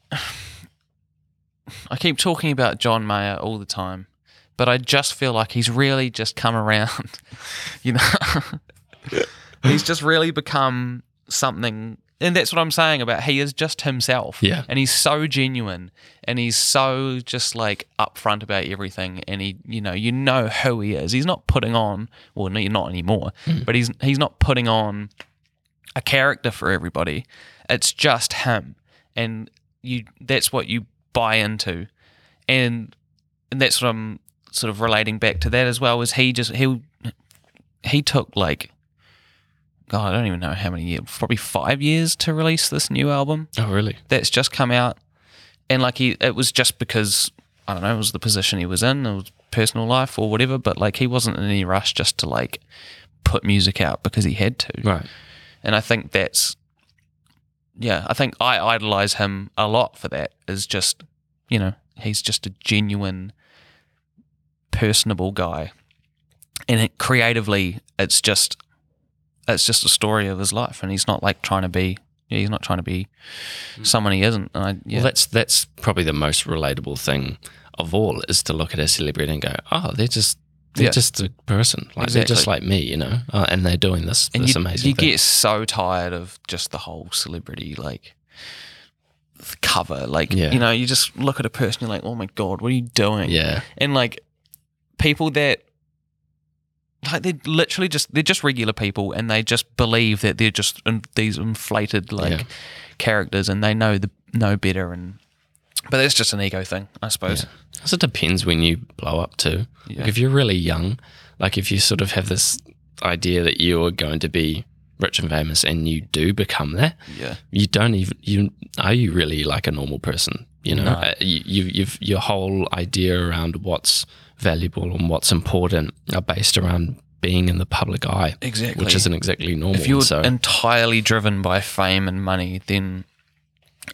I keep talking about John Mayer all the time, but I just feel like he's really just come around, you know. He's just really become something. And that's what I'm saying about he is just himself. Yeah. And he's so genuine and he's so just like upfront about everything, and he, you know, you know who he is. He's not putting on, well, no, not anymore, mm. but he's he's not putting on a character for everybody. It's just him. And you that's what you buy into. And and that's what I'm sort of relating back to that as well, is he just he he took like God, I don't even know how many years, probably five years to release this new album. Oh, really? That's just come out. And like he, it was just because, I don't know, it was the position he was in, it was personal life or whatever, but like he wasn't in any rush just to like put music out because he had to. Right. And I think that's, yeah, I think I idolize him a lot for that, is just, you know, he's just a genuine, personable guy. And it, creatively, it's just... it's just a story of his life, and he's not like trying to be yeah, he's not trying to be someone he isn't. And I, yeah. Well, that's that's probably the most relatable thing of all, is to look at a celebrity and go, oh, they're just they're yeah. just a person, like exactly. they're just like me, you know, oh, and they're doing this and this you, amazing you thing. You get so tired of just the whole celebrity like cover, like yeah. you know, you just look at a person, you're like, oh my god, what are you doing? Yeah, and like people that. Like they're literally just they're just regular people, and they just believe that they're just in these inflated like yeah. characters, and they know the know better, and but that's just an ego thing, I suppose. Yeah. So it depends when you blow up too. Yeah. Like if you're really young, like if you sort of have this idea that you are going to be rich and famous, and you do become that, yeah, you don't even you are you really like a normal person? You know, no. you, you you've your whole idea around what's valuable and what's important are based around being in the public eye, exactly, which isn't exactly normal. If you're so. entirely driven by fame and money, then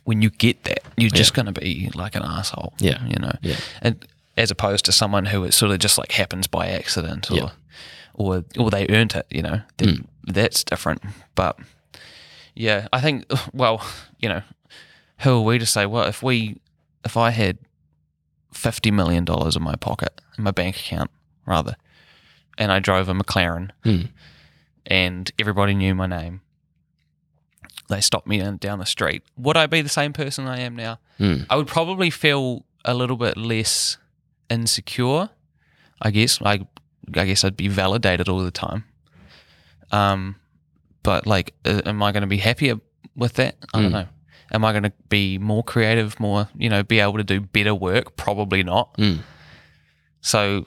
when you get that, you're yeah. just going to be like an asshole. Yeah, you know, yeah. and as opposed to someone who it sort of just like happens by accident, or yeah. or or they earned it. You know, mm. that's different. But yeah, I think well, you know, who are we to say? Well, if we if I had fifty million dollars in my pocket, in my bank account, rather, and I drove a McLaren, mm. and everybody knew my name. They stopped me down the street. Would I be the same person I am now? Mm. I would probably feel a little bit less insecure, I guess. I, I guess I'd be validated all the time. Um, but, like, uh, am I going to be happier with that? I mm. don't know. Am I going to be more creative, more, you know, be able to do better work? Probably not. Mm. So,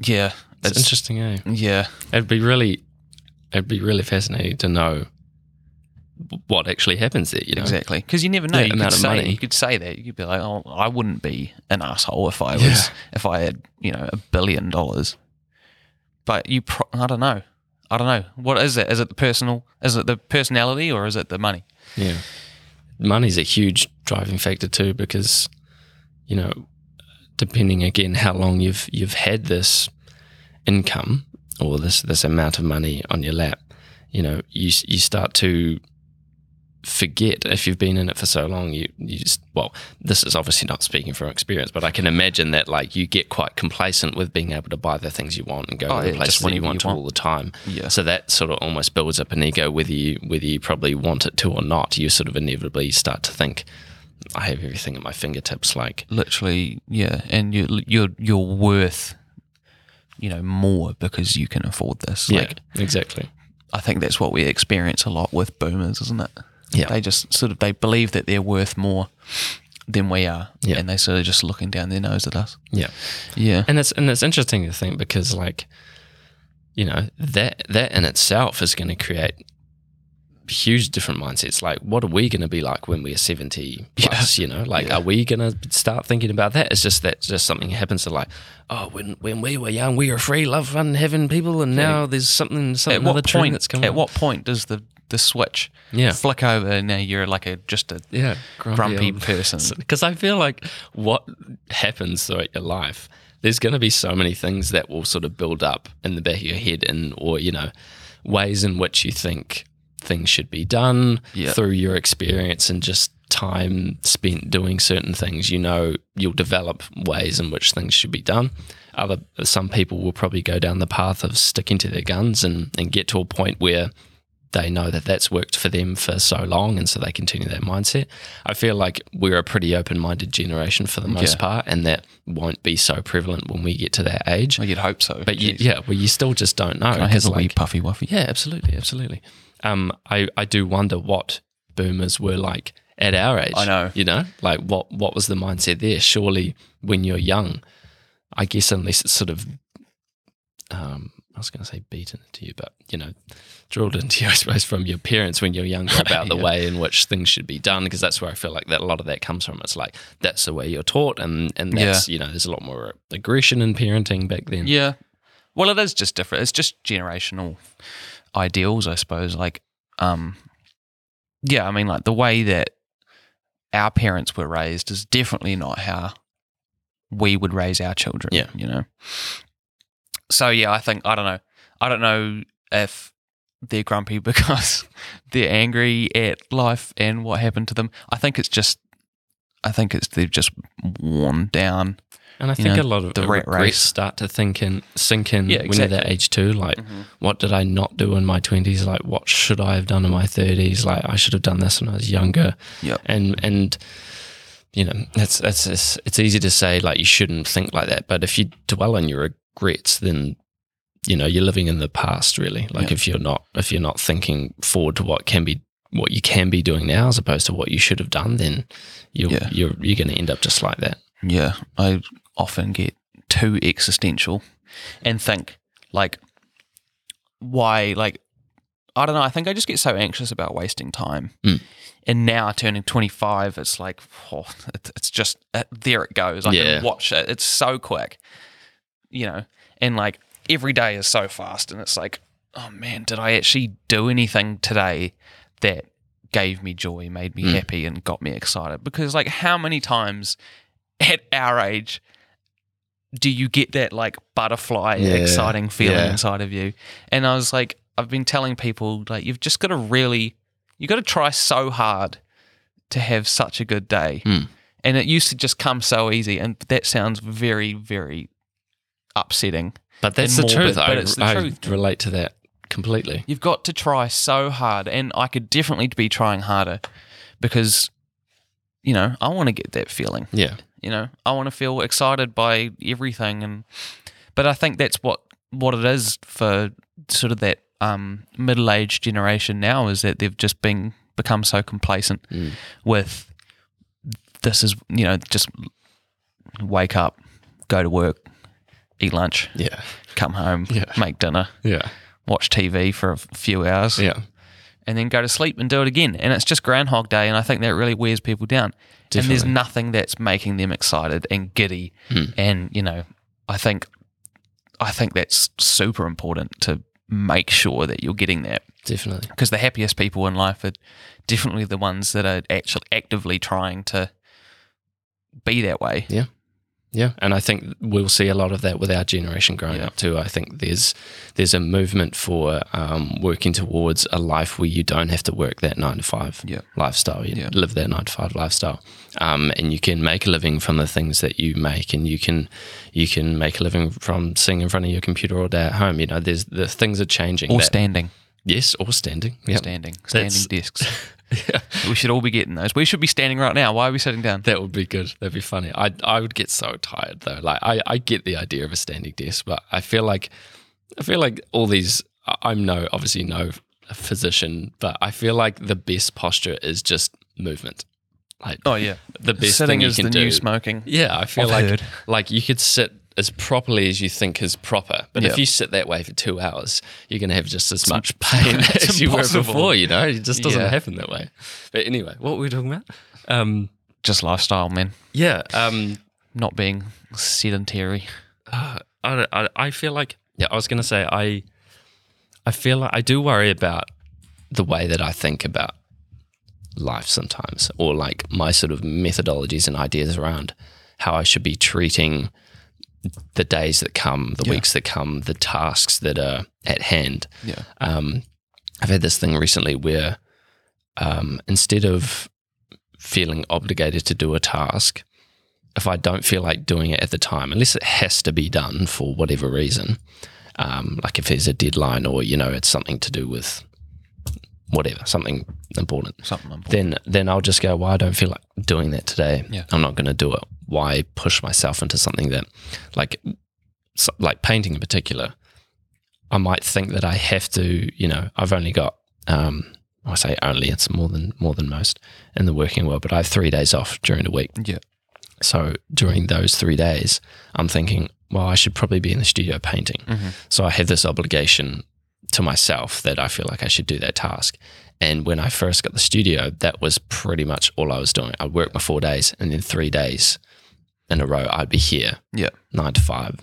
yeah. It's, it's interesting, eh? Yeah. It'd be really, it'd be really fascinating to know what actually happens there, you know? Exactly. Because you never know. Yeah, you, could say, money. you could say that. You could be like, oh, I wouldn't be an asshole if I was, yeah. if I had, you know, a billion dollars. But you, pro- I don't know. I don't know. What is it? Is it the personal, is it the personality, or is it the money? Yeah. Money's a huge driving factor too, because, you know, depending again how long you've you've had this income or this this amount of money on your lap, you know, you you start to forget if you've been in it for so long. You, you just, well, this is obviously not speaking from experience, but I can imagine that like you get quite complacent with being able to buy the things you want and go oh, to the yeah, places that you want you to want. all the time. Yeah. So that sort of almost builds up an ego, whether you, whether you probably want it to or not. You sort of inevitably start to think, I have everything at my fingertips. Like literally, yeah, and you, you're you're worth, you know, more because you can afford this. Yeah, like, exactly. I think that's what we experience a lot with boomers, isn't it? Yeah, they just sort of they believe that they're worth more than we are, yeah. and they sort of just looking down their nose at us. Yeah, yeah, and it's and it's interesting to think because, like, you know, that that in itself is going to create huge different mindsets. Like, what are we going to be like when we're seventy plus? Yeah. You know, like, yeah. are we going to start thinking about that? It's just that just something happens to like, oh, when when we were young, we were free, love, fun, having people, and now yeah. there's something. something at what point? That's coming at on. What point does the the switch yeah. flick over and now you're like a just a yeah, grumpy, grumpy person? Because I feel like what happens throughout your life, there's going to be so many things that will sort of build up in the back of your head, and or you know, ways in which you think things should be done yep. through your experience and just time spent doing certain things. You know, you'll develop ways in which things should be done. Other some people will probably go down the path of sticking to their guns and, and get to a point where they know that that's worked for them for so long, and so they continue that mindset. I feel like we're a pretty open-minded generation for the most yeah. part, and that won't be so prevalent when we get to that age. Well, you'd hope so. But you, yeah, well, you still just don't know. Can I have a like, wee puffy wuffy? Yeah, absolutely, absolutely. Um, I, I do wonder what boomers were like at our age. I know. You know, like what, what was the mindset there? Surely when you're young, I guess unless it's sort of, um, I was going to say beaten into you, but, you know, drilled into you, I suppose, from your parents when you're younger about yeah. the way in which things should be done, because that's where I feel like that a lot of that comes from. It's like that's the way you're taught, and, and that's, yeah. you know, there's a lot more aggression in parenting back then. Yeah. Well, it is just different. It's just generational ideals, I suppose. Like, um, yeah, I mean, like the way that our parents were raised is definitely not how we would raise our children. Yeah, you know. So yeah, I think I don't know. I don't know if they're grumpy because they're angry at life and what happened to them. I think it's just, I think it's they've just worn down. And I think know, a lot of the regrets start to think in, sink in yeah, exactly. when you're that age too. Like, mm-hmm. what did I not do in my twenties? Like, what should I have done in my thirties? Like, I should have done this when I was younger. Yep. And, and you know, it's, it's, it's, it's easy to say, like, you shouldn't think like that. But if you dwell on your regrets, then, you know, you're living in the past, really. Like, yep. if you're not if you're not thinking forward to what can be what you can be doing now as opposed to what you should have done, then you're yeah. you're, you're going to end up just like that. Yeah, I often get too existential and think like, why, like, I don't know, I think I just get so anxious about wasting time. Mm. And now turning twenty-five, it's like, oh, it's just, it, there it goes. I yeah. can watch it. It's so quick, you know, and like every day is so fast and it's like, oh man, did I actually do anything today that gave me joy, made me mm. happy and got me excited? Because like how many times at our age, do you get that like butterfly, yeah, exciting feeling yeah. inside of you? And I was like, I've been telling people like, you've just got to really, you got to try so hard to have such a good day. Mm. And it used to just come so easy. And that sounds very, very upsetting. But that's the morbid truth. But I, it's the I truth. relate to that completely. You've got to try so hard. And I could definitely be trying harder because, you know, I want to get that feeling. Yeah. You know, I want to feel excited by everything, and but I think that's what, what it is for sort of that um, middle-aged generation now is that they've just been become so complacent mm. with this is, you know, just wake up, go to work, eat lunch, yeah, come home, yeah. make dinner, yeah, watch T V for a few hours, yeah. and then go to sleep and do it again. And it's just Groundhog Day, and I think that really wears people down. Definitely. And there's nothing that's making them excited and giddy. Mm. And, you know, I think I think that's super important to make sure that you're getting that. Definitely. Because the happiest people in life are definitely the ones that are actually actively trying to be that way. Yeah. Yeah, and I think we'll see a lot of that with our generation growing yeah. up too. I think there's there's a movement for um, working towards a life where you don't have to work that nine to five yeah. lifestyle. You yeah. live that nine to five lifestyle, um, and you can make a living from the things that you make, and you can you can make a living from sitting in front of your computer all day at home. You know, there's the things are changing. Or that, standing. Yes, or standing. Yep. Standing, standing That's, desks. Yeah. We should all be getting those. We should be standing right now. Why are we sitting down? That would be good. That'd be funny. I I would get so tired though. Like I, I get the idea of a standing desk, but I feel like I feel like all these. I'm no obviously no physician, but I feel like the best posture is just movement. Like oh yeah, the best sitting thing is you can the do. New smoking. Yeah, I feel I've like heard. Like you could sit as properly as you think is proper, but yep. if you sit that way for two hours, you're going to have just as much pain as you were before. You know, it just doesn't yeah. happen that way. But anyway, what were we talking about? Um, just lifestyle, man. Yeah, um, not being sedentary. Uh, I, I I feel like yeah. I was going to say I I feel like I do worry about the way that I think about life sometimes, or like my sort of methodologies and ideas around how I should be treating the days that come, the yeah. weeks that come, the tasks that are at hand. Yeah. Um, I've had this thing recently where um, instead of feeling obligated to do a task, if I don't feel like doing it at the time, unless it has to be done for whatever reason, um, like if there's a deadline or, you know, it's something to do with whatever, something important, something important. Then, then I'll just go, well, I don't feel like doing that today. Yeah. I'm not going to do it. Why push myself into something that, like, like painting in particular, I might think that I have to, you know, I've only got, um, I say only, it's more than, more than most in the working world, but I have three days off during the week. Yeah. So during those three days, I'm thinking, well, I should probably be in the studio painting. Mm-hmm. So I have this obligation to myself that I feel like I should do that task. And when I first got the studio, that was pretty much all I was doing. I'd work my four days and then three days in a row, I'd be here, yeah, nine to five,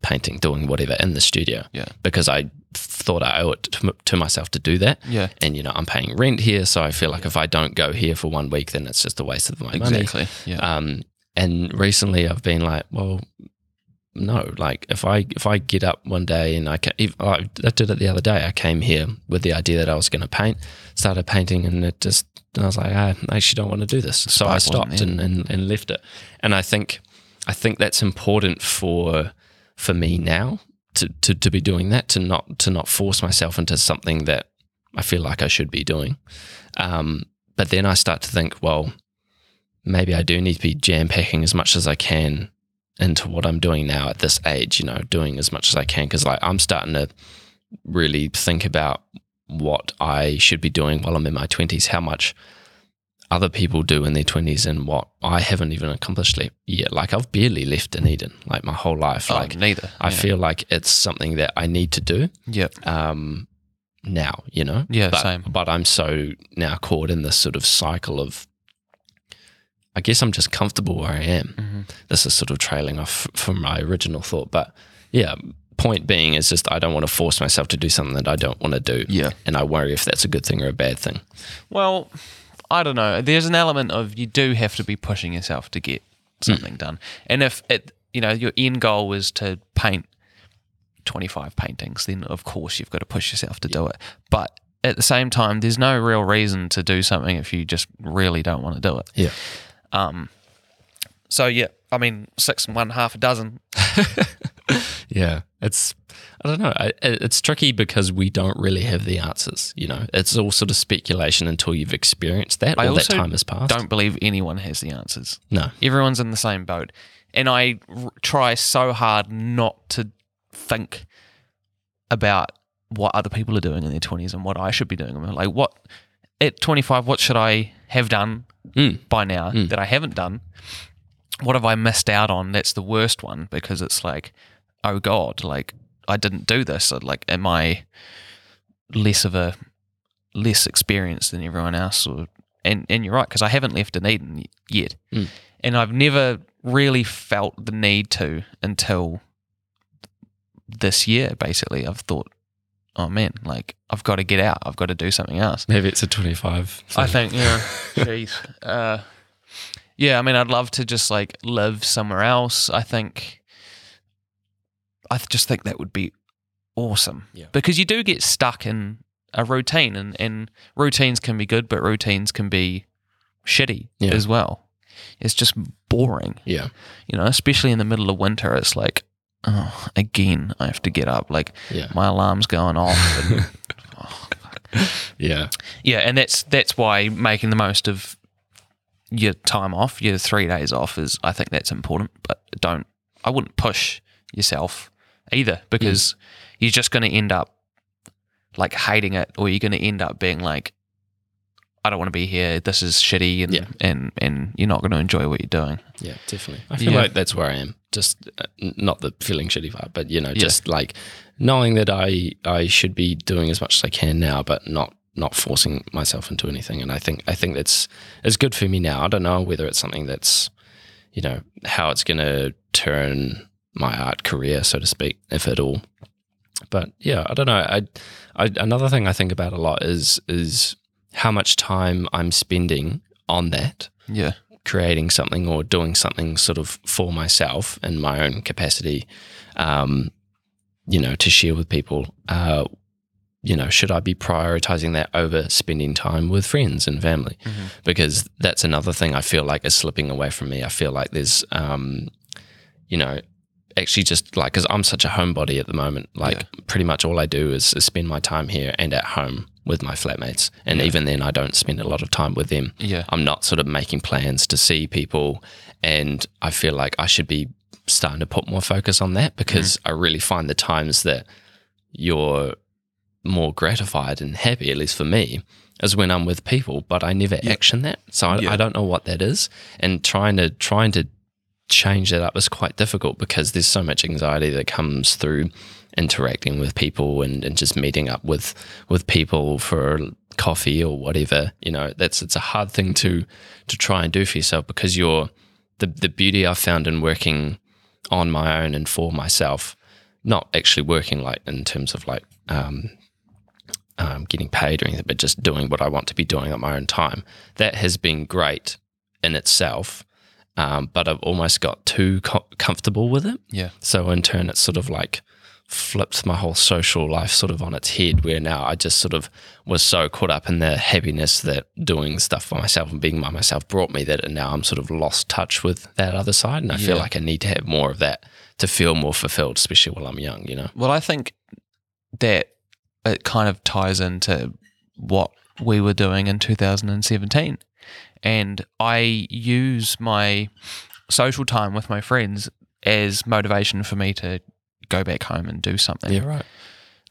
painting, doing whatever in the studio, yeah, because I thought I owe it to, to myself to do that, yeah. And you know, I'm paying rent here, so I feel like yeah. if I don't go here for one week, then it's just a waste of my exactly. money. Exactly. Yeah. Um, and recently, I've been like, well, no, like if I if I get up one day and I can, if I, I did it the other day. I came here with the idea that I was going to paint, started painting, and it just. And I was like, I actually don't want to do this. So I stopped and, and, and left it. And I think I think that's important for for me now to, to, to be doing that, to not to not force myself into something that I feel like I should be doing. Um, but then I start to think, well, maybe I do need to be jam-packing as much as I can into what I'm doing now at this age, you know, doing as much as I can. Because like, I'm starting to really think about what I should be doing while I'm in my twenties, how much other people do in their twenties and what I haven't even accomplished yet. Like I've barely left Dunedin, like my whole life. Oh, like neither. I yeah. feel like it's something that I need to do. Yep. Um, now, you know? Yeah, but, same. But I'm so now caught in this sort of cycle of, I guess I'm just comfortable where I am. Mm-hmm. This is sort of trailing off from my original thought, but yeah, point being is just I don't want to force myself to do something that I don't want to do. Yeah. And I worry if that's a good thing or a bad thing. Well, I don't know. There's an element of you do have to be pushing yourself to get something mm. done. And if it, you know, your end goal is to paint twenty-five paintings, then of course you've got to push yourself to yeah. do it. But at the same time, there's no real reason to do something if you just really don't want to do it. Yeah. Um. So yeah, I mean, six and one, half a dozen. Yeah, it's, I don't know, I, it's tricky because we don't really have the answers, you know. It's all sort of speculation until you've experienced that I or that time has passed. I don't believe anyone has the answers. No. Everyone's in the same boat. And I r- try so hard not to think about what other people are doing in their twenties and what I should be doing. Like what, at twenty-five, what should I have done mm. by now mm. that I haven't done? What have I missed out on? That's the worst one because it's like, oh God, like I didn't do this. Like, am I less of a less experienced than everyone else? Or and and you're right because I haven't left Dunedin yet, mm. and I've never really felt the need to until this year. Basically, I've thought, oh man, like I've got to get out. I've got to do something else. Maybe it's a twenty-five thing. I think yeah, jeez. uh, yeah, I mean, I'd love to just like live somewhere else. I think, I just think that would be awesome. Yeah. Because you do get stuck in a routine, and, and routines can be good, but routines can be shitty yeah. as well. It's just boring. Yeah. You know, especially in the middle of winter, it's like, oh, again, I have to get up. Like yeah. my alarm's going off. And, oh, yeah. Yeah. And that's, that's why making the most of your time off, your three days off, is, I think that's important, but don't, I wouldn't push yourself either, because yeah. you're just going to end up like hating it, or you're going to end up being like, I don't want to be here, this is shitty, and yeah. and, and you're not going to enjoy what you're doing. Yeah, definitely. I feel yeah. like that's where I am. Just uh, not the feeling shitty part, but, you know, just yeah. like knowing that I, I should be doing as much as I can now, but not not forcing myself into anything. And I think I think that's it's good for me now. I don't know whether it's something that's, you know, how it's going to turn my art career, so to speak, if at all. But, yeah, I don't know. I, I another thing I think about a lot is is – how much time I'm spending on that, yeah, creating something or doing something sort of for myself in my own capacity, um, you know, to share with people. Uh, you know, should I be prioritizing that over spending time with friends and family? Mm-hmm. Because that's another thing I feel like is slipping away from me. I feel like there's, um, you know, actually just like, because I'm such a homebody at the moment, like yeah. pretty much all I do is, is spend my time here and at home with my flatmates, and yeah. even then I don't spend a lot of time with them. Yeah. I'm not sort of making plans to see people, and I feel like I should be starting to put more focus on that, because mm. I really find the times that you're more gratified and happy, at least for me, is when I'm with people, but I never yeah. action that. So I, yeah. I don't know what that is, and trying to trying to change that up is quite difficult, because there's so much anxiety that comes through interacting with people and, and just meeting up with with people for coffee or whatever. You know, that's it's a hard thing to to try and do for yourself, because you're the the beauty I've found in working on my own and for myself, not actually working like in terms of like um um getting paid or anything, but just doing what I want to be doing at my own time, that has been great in itself. Um, but I've almost got too co- comfortable with it. Yeah. So in turn, it's sort of like flipped my whole social life sort of on its head, where now I just sort of was so caught up in the happiness that doing stuff for myself and being by myself brought me, that now I'm sort of lost touch with that other side. And I yeah. feel like I need to have more of that to feel more fulfilled, especially while I'm young, you know? Well, I think that it kind of ties into what we were doing in two thousand seventeen. And I use my social time with my friends as motivation for me to go back home and do something. Yeah, right.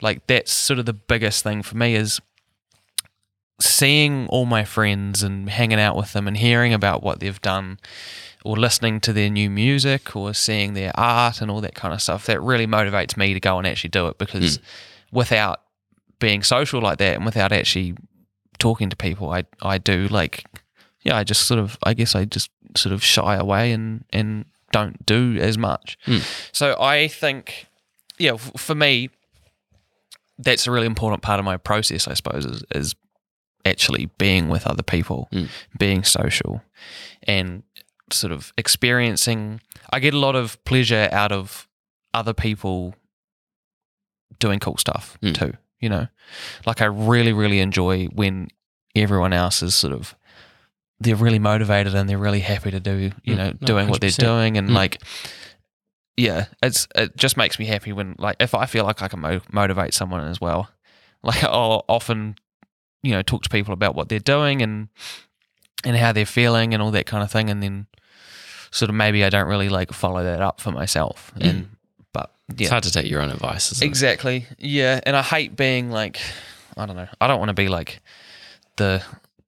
Like, that's sort of the biggest thing for me, is seeing all my friends and hanging out with them and hearing about what they've done, or listening to their new music, or seeing their art and all that kind of stuff. That really motivates me to go and actually do it, because mm. without being social like that, and without actually talking to people, I I do like... Yeah, I just sort of, I guess I just sort of shy away and, and don't do as much. Mm. So I think, yeah, f- for me, that's a really important part of my process, I suppose, is, is actually being with other people, mm. being social, and sort of experiencing. I get a lot of pleasure out of other people doing cool stuff mm. too, you know. Like, I really, really enjoy when everyone else is sort of, they're really motivated and they're really happy to do, you know, mm, doing one hundred percent what they're doing. And mm. like, yeah, it's, it just makes me happy when, like, if I feel like I can mo- motivate someone as well. Like, I'll often, you know, talk to people about what they're doing and, and how they're feeling and all that kind of thing. And then sort of maybe I don't really like follow that up for myself. Mm. And, but yeah. It's hard to take your own advice, isn't exactly. it? Exactly. Yeah. And I hate being like, I don't know, I don't want to be like the,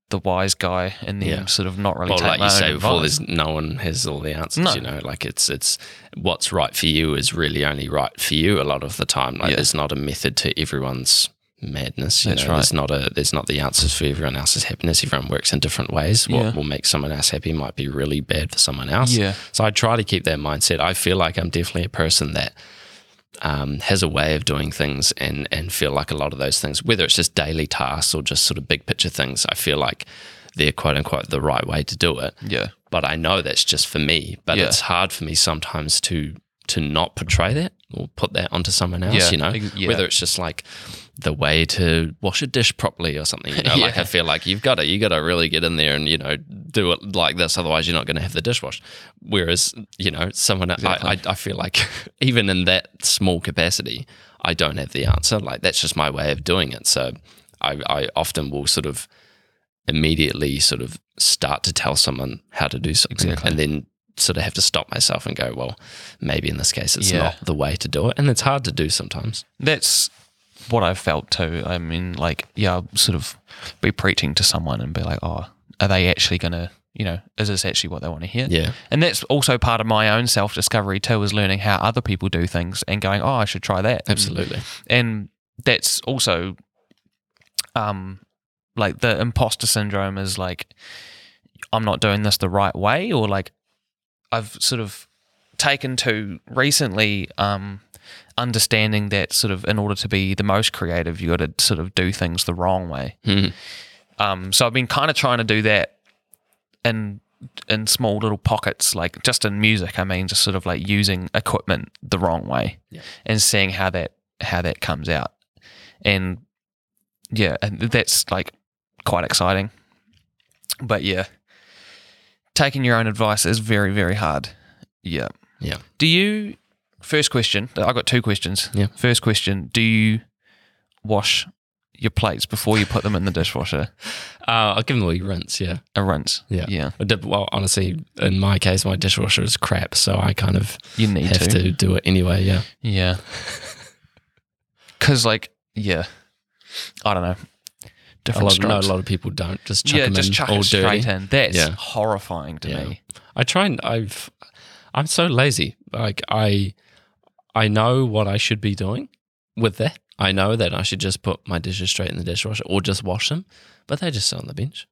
the wise guy, and then yeah. sort of not really well, take like my you own say before, there's no one has all the answers, no. you know, like it's it's what's right for you is really only right for you a lot of the time. Like yeah. there's not a method to everyone's madness, you That's know, right. there's not a there's not the answers for everyone else's happiness. Everyone works in different ways. What yeah. will make someone else happy might be really bad for someone else. Yeah. So I try to keep that mindset. I feel like I'm definitely a person that Um, has a way of doing things, and, and feel like a lot of those things, whether it's just daily tasks or just sort of big picture things, I feel like they're quote unquote the right way to do it. Yeah. but I know that's just for me. But yeah. it's hard for me sometimes to to not portray that or put that onto someone else, yeah. you know, yeah. whether it's just like the way to wash a dish properly or something, you know, yeah. like I feel like you've got to, you got to really get in there and, you know, do it like this, otherwise you're not going to have the dish washed. Whereas, you know, someone, exactly. I, I, I feel like even in that small capacity, I don't have the answer. Like that's just my way of doing it. So I, I often will sort of immediately sort of start to tell someone how to do something exactly. and then sort of have to stop myself and go, well, maybe in this case it's yeah. not the way to do it. And it's hard to do sometimes. That's what I've felt too. I mean, like, yeah, I'll sort of be preaching to someone and be like, oh, are they actually going to, you know, is this actually what they want to hear? Yeah. And that's also part of my own self-discovery too, is learning how other people do things and going, oh, I should try that. Absolutely. And, and that's also um, like the imposter syndrome is like, I'm not doing this the right way, or like, I've sort of taken to recently um, understanding that sort of in order to be the most creative, you got to sort of do things the wrong way. Mm. Um, so I've been kind of trying to do that in in small little pockets, like just in music. I mean, just sort of like using equipment the wrong way yeah. and seeing how that how that comes out. And yeah, and that's like quite exciting. But yeah. Taking your own advice is very, very hard. Yeah. Yeah. Do you, first question, I've got two questions. Yeah. First question, do you wash your plates before you put them in the dishwasher? Uh, I'll give them a wee rinse, yeah. A rinse. Yeah. Yeah. I did, well, honestly, in my case, my dishwasher is crap, so I kind of you need have to. to do it anyway, yeah. Yeah. Because, like, yeah, I don't know. Different a lot, strokes. No, a lot of people don't. Just chuck yeah, them just in chuck all it straight dirty. in. That's yeah. horrifying to yeah. me. I try and I've, I'm so lazy. Like I, I know what I should be doing with that. I know that I should just put my dishes straight in the dishwasher or just wash them, but they just sit on the bench.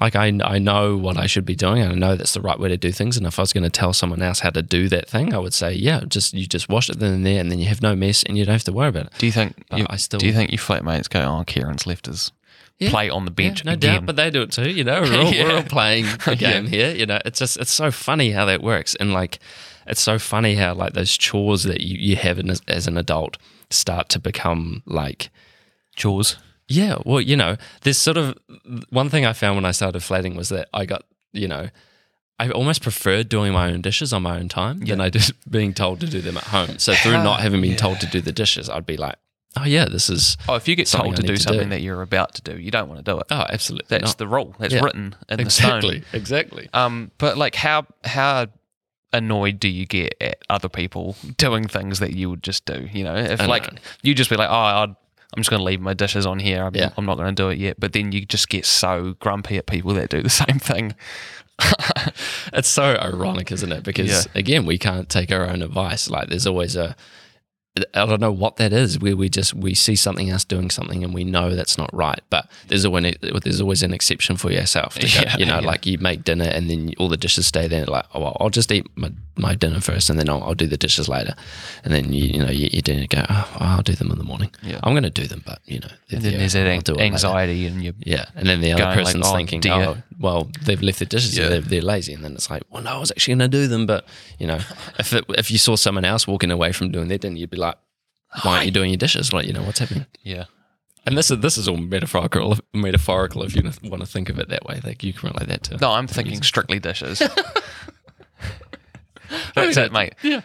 Like I, I know what I should be doing. And I know that's the right way to do things. And if I was going to tell someone else how to do that thing, I would say, yeah, just you just wash it then and there, and then you have no mess, and you don't have to worry about it. Do you think? You, I still. Do you think your flatmates go, "Oh, Kieran's left his." Yeah. Play on the bench. Yeah, no again. doubt, but they do it too. You know, we're all, yeah. we're all playing a game yeah. here. You know, it's just it's so funny how that works, and like, it's so funny how like those chores that you you have in, as, as an adult start to become like chores. Yeah, well, you know, there's sort of one thing I found when I started flatting was that I got you know. I almost preferred doing my own dishes on my own time yeah. than I did being told to do them at home. So through uh, not having been yeah. told to do the dishes, I'd be like, oh yeah, this is. Oh, if you get told to do to something do. that you're about to do, you don't want to do it. Oh, absolutely. That's not. the rule. That's yeah. written in exactly. the stone. Exactly. Um, but like, how how annoyed do you get at other people doing things that you would just do? You know, if I like know. you just be like, oh, I'd, I'm just going to leave my dishes on here. I'm, yeah. I'm not going to do it yet. But then you just get so grumpy at people that do the same thing. It's so ironic, isn't it? Because yeah. again, we can't take our own advice. Like, there's always a. I don't know what that is, where we just we see something else doing something and we know that's not right, but there's always there's always an exception for yourself to go, yeah, you know yeah. like you make dinner and then all the dishes stay there, like, oh well, I'll just eat my, my dinner first and then I'll, I'll do the dishes later, and then you you know you, you do go, oh well, I'll do them in the morning, yeah. I'm going to do them, but you know and then there's that an- anxiety later. and you yeah and then the other person's like, oh, thinking dear. oh well they've left their dishes yeah. they're, they're lazy, and then it's like, well no, I was actually going to do them, but you know if it, if you saw someone else walking away from doing their dinner, you'd be like, why aren't you doing your dishes? Like, you know, what's happening? Yeah. And this is this is all metaphorical, metaphorical if you want to think of it that way. Like, you can relate that to. No, I'm thinking music. Strictly dishes. That's it, mate. Yeah.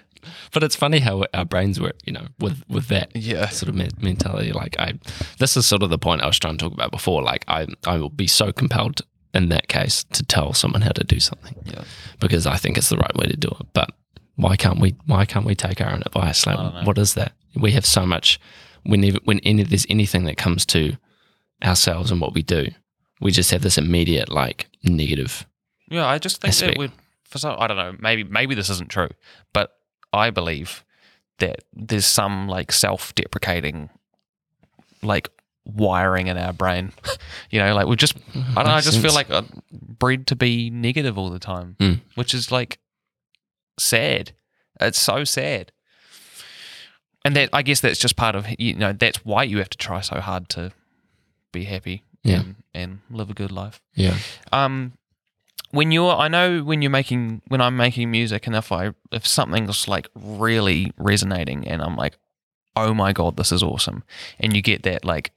But it's funny how our brains work, you know, with, with that yeah. sort of me- mentality. Like, I, this is sort of the point I was trying to talk about before. Like, I, I will be so compelled in that case to tell someone how to do something yeah. because I think it's the right way to do it. But Why can't we? Why can't we take our own advice? Like, what is that? We have so much. Whenever, when any, there's anything that comes to ourselves and what we do, we just have this immediate like negative. Yeah, I just think aspect. that would. For some, I don't know. Maybe maybe this isn't true, but I believe that there's some like self-deprecating, like wiring in our brain. You know, like we just. I don't know. I just sense. feel like I'm bred to be negative all the time, mm. which is like. Sad. It's so sad. And that I guess that's just part of, you know, that's why you have to try so hard to be happy yeah. and, and live a good life. Yeah. Um, when you're, I know when you're making, when I'm making music, and if I, if something's like really resonating, and I'm like, oh my god, this is awesome, and you get that like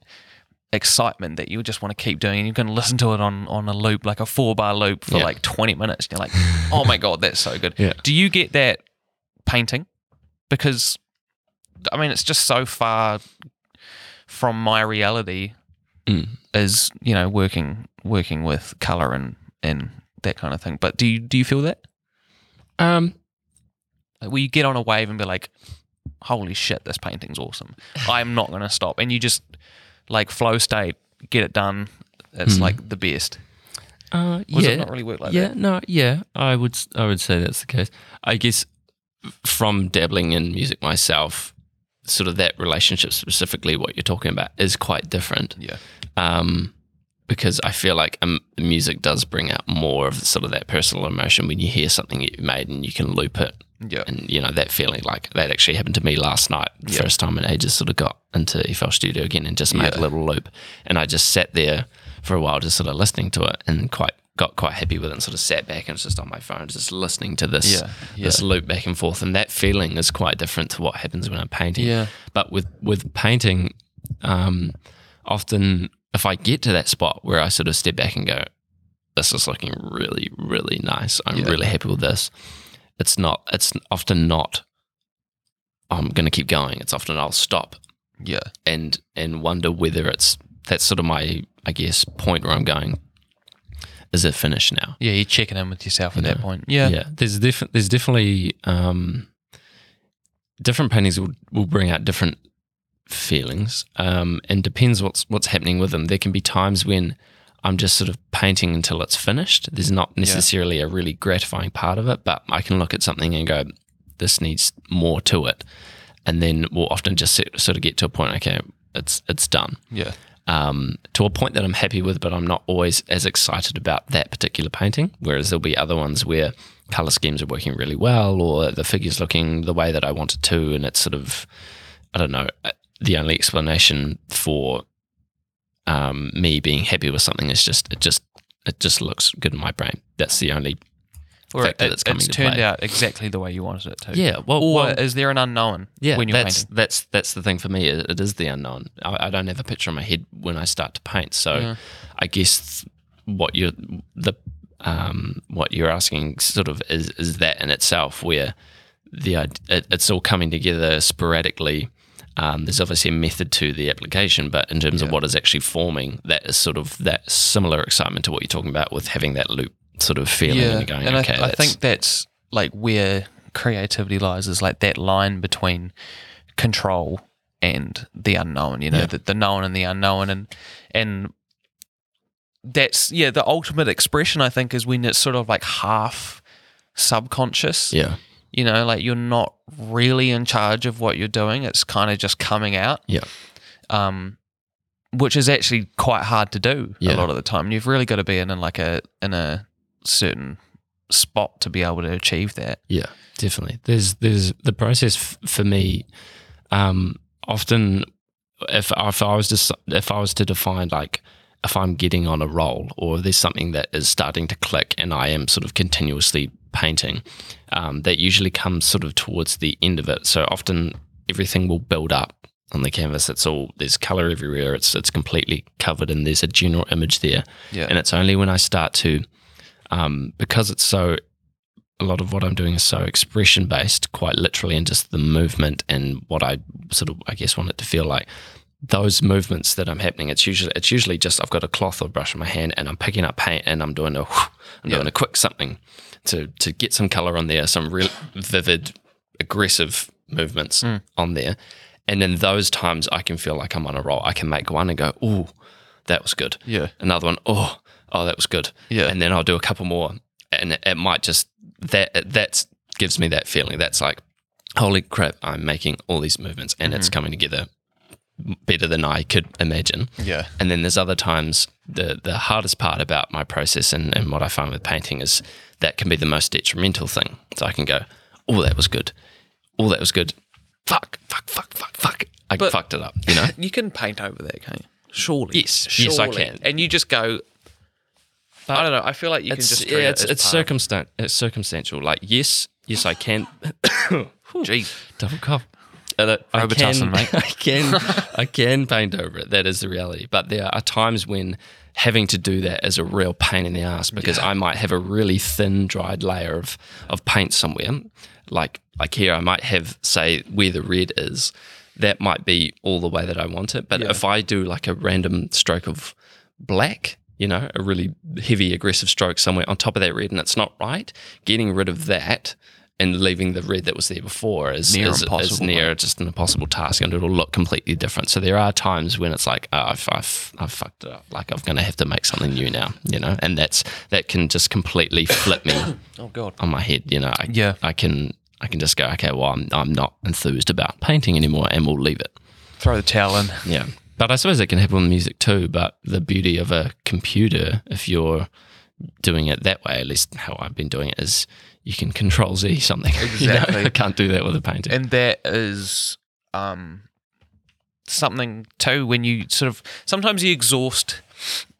excitement that you just want to keep doing, and you're going to listen to it on on a loop, like a four bar loop for yeah. like twenty minutes. And you're like, oh my god, that's so good. Yeah. Do you get that painting? Because, I mean, it's just so far from my reality. Mm. Is, you know, working working with color and and that kind of thing. But do you do you feel that? Um, like, will you get on a wave and be like, holy shit, this painting's awesome. I'm not going to stop. And you just like flow state, get it done. It's mm. like the best. Uh, yeah. Or does it not really work like yeah, that? Yeah, no, yeah. I would I would say that's the case. I guess from dabbling in music myself, sort of that relationship specifically, what you're talking about, is quite different. Yeah. Um, because I feel like um, music does bring out more of sort of that personal emotion when you hear something that you made and you can loop it. Yeah. And, you know, that feeling, like that actually happened to me last night. Yep. First time in ages, sort of got into E F L Studio again and just made yep. a little loop. And I just sat there for a while just sort of listening to it, and quite got quite happy with it, and sort of sat back and was just on my phone just listening to this yeah. Yeah. this loop back and forth. And that feeling is quite different to what happens when I'm painting. Yeah. But with, with painting, um, often if I get to that spot where I sort of step back and go, this is looking really, really nice. I'm yeah. really happy with this. It's not. It's often not. I'm going to keep going. It's often I'll stop. Yeah, and and wonder whether it's that's sort of my I guess point where I'm going. Is it finished now? Yeah, you're checking in with yourself at yeah. that point. Yeah, yeah. There's different. There's definitely um, different paintings will will bring out different feelings, um, and depends what's what's happening with them. There can be times when I'm just sort of painting until it's finished. There's not necessarily yeah. a really gratifying part of it, but I can look at something and go, this needs more to it. And then we'll often just sort of get to a point, okay, it's it's done. Yeah. Um, to a point that I'm happy with, but I'm not always as excited about that particular painting, whereas there'll be other ones where colour schemes are working really well, or the figure's looking the way that I want it to, and it's sort of, I don't know, the only explanation for Um, me being happy with something is just it just it just looks good in my brain. That's the only or factor it, that's coming to play. It's turned out exactly the way you wanted it to. Yeah. Well, or well, is there an unknown? Yeah, when you're that's, painting? that's that's the thing for me. It, it is the unknown. I, I don't have a picture in my head when I start to paint. So yeah. I guess what you're the um, what you're asking sort of is is that in itself, where the it, it's all coming together sporadically. Um, there's obviously a method to the application, but in terms yeah. of what is actually forming, that is sort of that similar excitement to what you're talking about with having that loop sort of feeling yeah. and going, and okay. I, that's- I think that's like where creativity lies, is like that line between control and the unknown, you know, yeah. the, the known and the unknown. And, and that's, yeah, the ultimate expression, I think, is when it's sort of like half subconscious. Yeah. You know, like you're not really in charge of what you're doing. It's kind of just coming out. Yeah. Um, which is actually quite hard to do yeah. a lot of the time. You've really got to be in, in like a in a certain spot to be able to achieve that. Yeah, definitely. There's there's the process f- for me. Um, often, if if I was just if I was to define like. If I'm getting on a roll, or there's something that is starting to click and I am sort of continuously painting, um, that usually comes sort of towards the end of it. So often everything will build up on the canvas. It's all, there's colour everywhere. It's it's completely covered, and there's a general image there. Yeah. And it's only when I start to, um, because it's so, a lot of what I'm doing is so expression based, quite literally, and just the movement and what I sort of, I guess, want it to feel like. Those movements that I'm happening, it's usually it's usually just I've got a cloth or brush in my hand, and I'm picking up paint, and I'm doing a I'm yeah. doing a quick something to to get some colour on there, some real vivid, aggressive movements mm. on there. And in those times, I can feel like I'm on a roll. I can make one and go, ooh, that was good. Yeah. Another one, oh, oh, that was good. Yeah. And then I'll do a couple more, and it, it might just that that's gives me that feeling. That's like, holy crap, I'm making all these movements, and mm-hmm. it's coming together better than I could imagine. Yeah. And then there's other times, the the hardest part about my process and, and what I find with painting is that can be the most detrimental thing. So I can go, oh, that was good. Oh, that was good. Fuck, fuck, fuck, fuck, fuck. I but fucked it up, you know? You can paint over that, can't you? Surely. Yes, surely. Yes, I can. And you just go, But I don't know. I feel like you can just treat yeah, it's, it as it's circumstan- It's circumstantial. Like, yes, yes, I can. Jeez, double cough. Uh, I can, mate. I can, I can paint over it. That is the reality. But there are times when having to do that is a real pain in the ass because yeah. I might have a really thin, dried layer of of paint somewhere. Like like here, I might have, say, where the red is. That might be all the way that I want it. But yeah. if I do like a random stroke of black, you know, a really heavy, aggressive stroke somewhere on top of that red, and it's not right, getting rid of that and leaving the red that was there before is near, is, impossible, is near just an impossible task, and it'll look completely different. So there are times when it's like, oh, I've, I've, I've fucked it up. Like, I'm going to have to make something new now, you know? And that's that can just completely flip me oh, God. on my head, you know? I, yeah. I can I can just go, okay, well, I'm, I'm not enthused about painting anymore, and we'll leave it. Throw the towel in. Yeah. But I suppose it can happen with music too, but the beauty of a computer, if you're doing it that way, at least how I've been doing it, is you can control Z something. Exactly. You know? I can't do that with a painting. And that is um, something too, when you sort of, sometimes you exhaust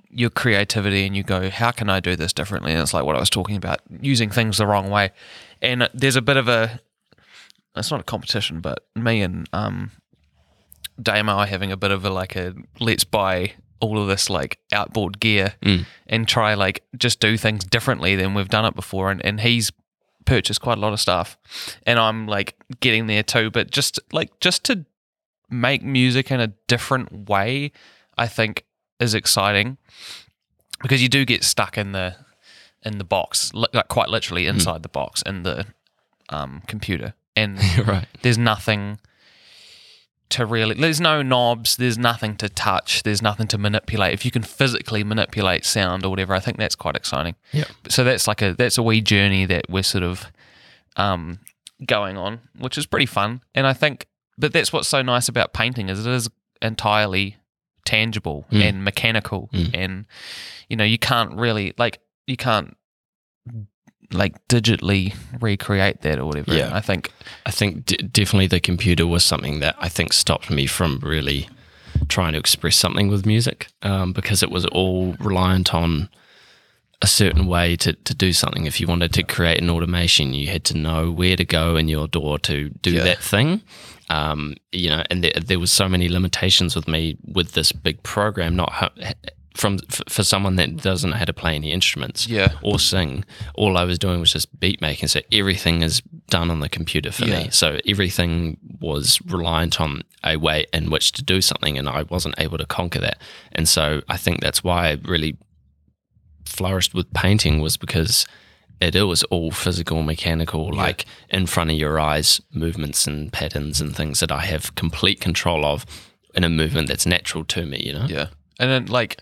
your creativity and you go, how can I do this differently? And it's like what I was talking about, using things the wrong way. And there's a bit of a, it's not a competition, but me and um, Damo are having a bit of a, like a, let's buy all of this like outboard gear mm. and try like just do things differently than we've done it before. And, and he's purchased quite a lot of stuff, and I'm like getting there too. But just like, just to make music in a different way, I think is exciting, because you do get stuck in the, in the box, like quite literally inside mm. the box in the um, computer. And right. there's nothing to really, there's no knobs, there's nothing to touch, there's nothing to manipulate. If you can physically manipulate sound or whatever, I think that's quite exciting. Yeah. So that's like a that's a wee journey that we're sort of um, going on, which is pretty fun. And I think, but that's what's so nice about painting, is it is entirely tangible mm. and mechanical, mm. and you know you can't really like you can't like digitally recreate that or whatever. Yeah. I think I think d- definitely the computer was something that I think stopped me from really trying to express something with music, um, because it was all reliant on a certain way to, to do something. If you wanted to create an automation, you had to know where to go in your door to do yeah. that thing. Um, you know, and there, there was so many limitations with me with this big program, not ho- From for someone that doesn't know how to play any instruments yeah. or sing, all I was doing was just beat making. So everything is done on the computer for yeah. me. So everything was reliant on a way in which to do something, and I wasn't able to conquer that. And so I think that's why I really flourished with painting, was because it, it was all physical, mechanical, yeah. like in front of your eyes, movements and patterns and things that I have complete control of in a movement that's natural to me, you know? Yeah. And then, like,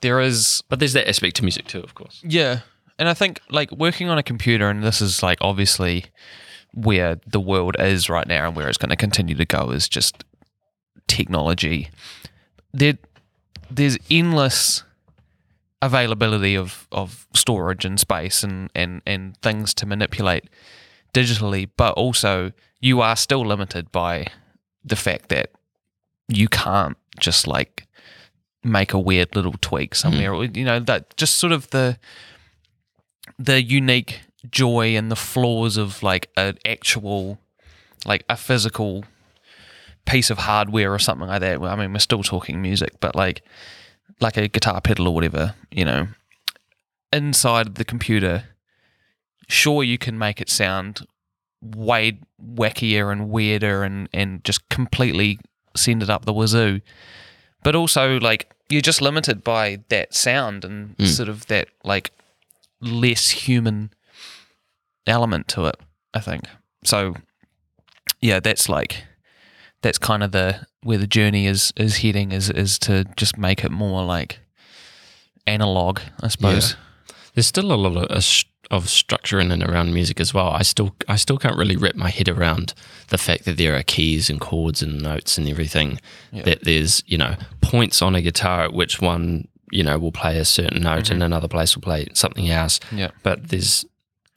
there is... But there's that aspect to music too, of course. Yeah. And I think, like, working on a computer, and this is, like, obviously where the world is right now and where it's going to continue to go, is just technology. There, there's endless availability of, of storage and space and, and, and things to manipulate digitally, but also you are still limited by the fact that you can't just, like... make a weird little tweak somewhere, mm. or, you know, that just sort of the the unique joy and the flaws of like an actual, like a physical piece of hardware or something like that. I mean, we're still talking music, but like like a guitar pedal or whatever, you know, inside the computer, sure, you can make it sound way wackier and weirder and and just completely send it up the wazoo. But also, like, you're just limited by that sound and mm. sort of that, like, less human element to it, I think. So, yeah, that's, like, that's kind of the where the journey is, is heading, is, is to just make it more, like, analog, I suppose. Yeah. There's still a lot of... A sh- of structure in and around music as well. I still I still can't really wrap my head around the fact that there are keys and chords and notes and everything, yeah. that there's, you know, points on a guitar at which one, you know, will play a certain note mm-hmm. and another place will play something else. Yeah. But there's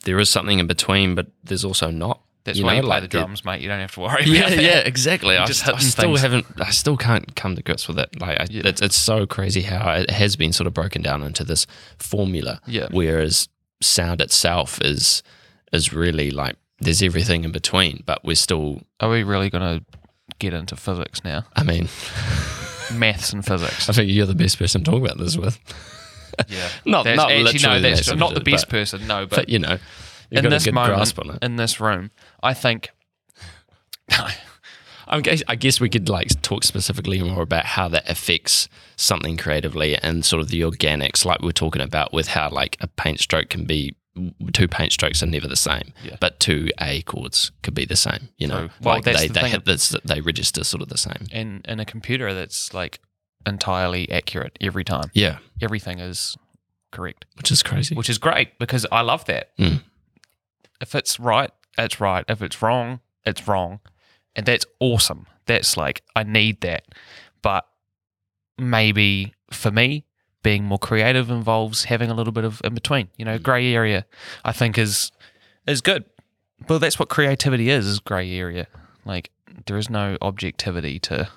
there is something in between, but there's also not. That's you why know, you play like the drums, the, mate. You don't have to worry about yeah, that. Yeah, exactly. I, just I, I still things. haven't. I still can't come to grips with it. Like, I, yeah. it's, it's so crazy how it has been sort of broken down into this formula. Yeah. Whereas sound itself is is really like there's everything in between, but we're still. Are we really gonna get into physics now? I mean, maths and physics. I think you're the best person to talk about this with. Yeah. not that's, not actually, literally. No, that's that's not the best but, person. No, but, but you know. You've in this moment, in this room, I think. I guess, I guess we could like talk specifically more about how that affects something creatively and sort of the organics, like we're talking about with how like a paint stroke can be two paint strokes are never the same, yeah. but two A chords could be the same. You know, so, well, like that's they the they, thing. That's, they register sort of the same. And in a computer, that's like entirely accurate every time. Yeah, everything is correct, which is crazy, which is great because I love that. Mm. If it's right, it's right. If it's wrong, it's wrong. And that's awesome. That's like, I need that. But maybe for me, being more creative involves having a little bit of in between. You know, grey area, I think, is is good. But that's what creativity is, is grey area. Like, there is no objectivity to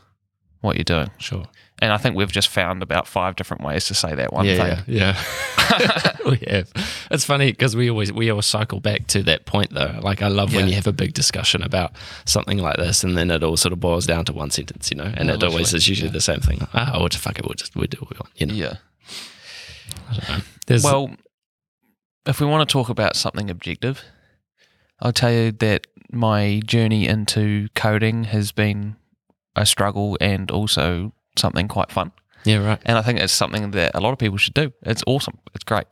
what you're doing. Sure. And I think we've just found about five different ways to say that one yeah, thing. Yeah, yeah. We have. It's funny because we always we always cycle back to that point though. Like I love yeah. when you have a big discussion about something like this and then it all sort of boils down to one sentence, you know, and no, it always is usually yeah. the same thing. Like, oh, we'll just fuck it, we'll just we'll do what we want, you know. Yeah. I don't know. There's well, if we want to talk about something objective, I'll tell you that my journey into coding has been a struggle and also something quite fun. Yeah, right. And I think it's something that a lot of people should do. It's awesome. It's great.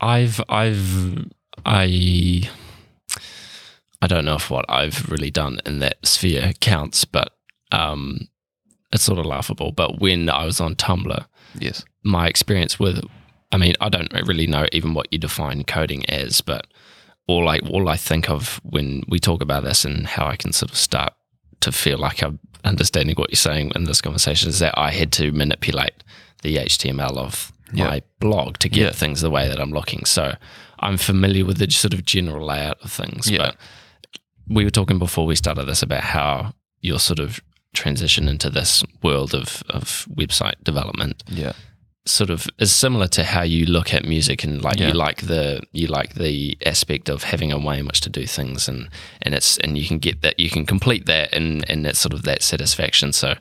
I've, I've, I, I don't know if what I've really done in that sphere counts, but um, it's sort of laughable. But when I was on Tumblr, yes, my experience with, I mean, I don't really know even what you define coding as, but all I, all I think of when we talk about this and how I can sort of start to feel like I'm understanding what you're saying in this conversation is that I had to manipulate the H T M L of yeah. my blog to get yeah. things the way that I'm looking. So I'm familiar with the sort of general layout of things. Yeah. But we were talking before we started this about how your sort of transition into this world of, of website development yeah. sort of is similar to how you look at music and like yeah. you like the you like the aspect of having a way in which to do things and, and it's and you can get that you can complete that and, and that's sort of that satisfaction. So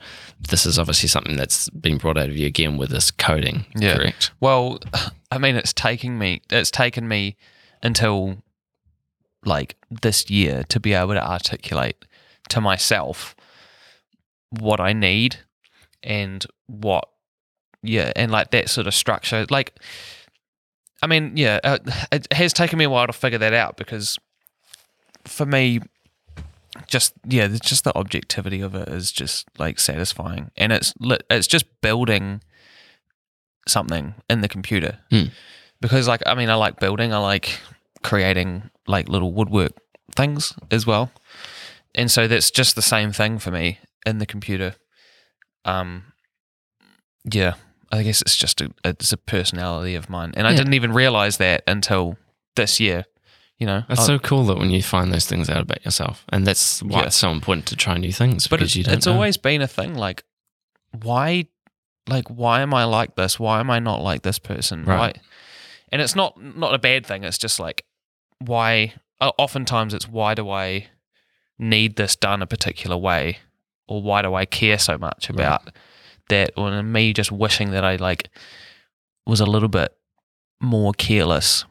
this is obviously something that's been brought out of you again with this coding. Yeah. Correct. Well, I mean it's taking me it's taken me until like this year to be able to articulate to myself what I need and what Yeah, and like that sort of structure. Like, I mean, yeah, uh, it has taken me a while to figure that out because for me, just, yeah, just the objectivity of it is just like satisfying. And it's it's just building something in the computer. Mm. Because, like, I mean, I like building, I like creating like little woodwork things as well. And so that's just the same thing for me in the computer. Um, yeah. I guess it's just a it's a personality of mine, and yeah. I didn't even realise that until this year. You know, it's so cool that when you find those things out about yourself, and that's why yeah. it's so important to try new things. But because it, you don't it's know. Always been a thing. Like, why, like why am I like this? Why am I not like this person? Right. Why? And it's not not a bad thing. It's just like why. Oftentimes, it's why do I need this done a particular way, or why do I care so much about? Right. That or me just wishing that I like was a little bit more careless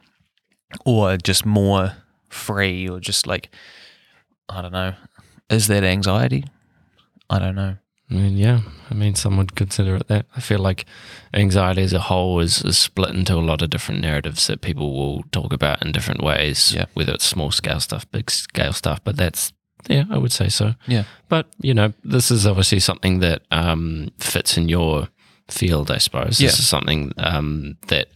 or just more free or just like I don't know. Is that anxiety? I don't know. I mean, yeah, I mean, some would consider it that. I feel like anxiety as a whole is, is split into a lot of different narratives that people will talk about in different ways, yeah. whether it's small scale stuff, big scale stuff, but that's yeah, I would say so. Yeah. But, you know, this is obviously something that um, fits in your field, I suppose. Yeah. This is something um, that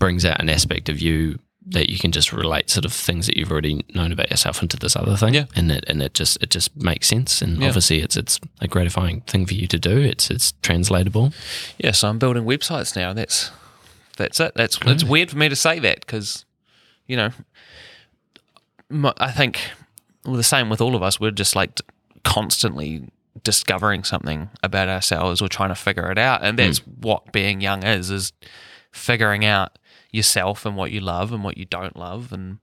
brings out an aspect of you that you can just relate sort of things that you've already known about yourself into this other thing. Yeah. And it and it just it just makes sense. And yeah. obviously it's it's a gratifying thing for you to do. It's it's translatable. Yeah, so I'm building websites now. That's that's it. That's Great. It's weird for me to say that because, you know, my, I think well, the same with all of us. We're just like d- constantly discovering something about ourselves or trying to figure it out. And that's mm. what being young is, is figuring out yourself and what you love and what you don't love, and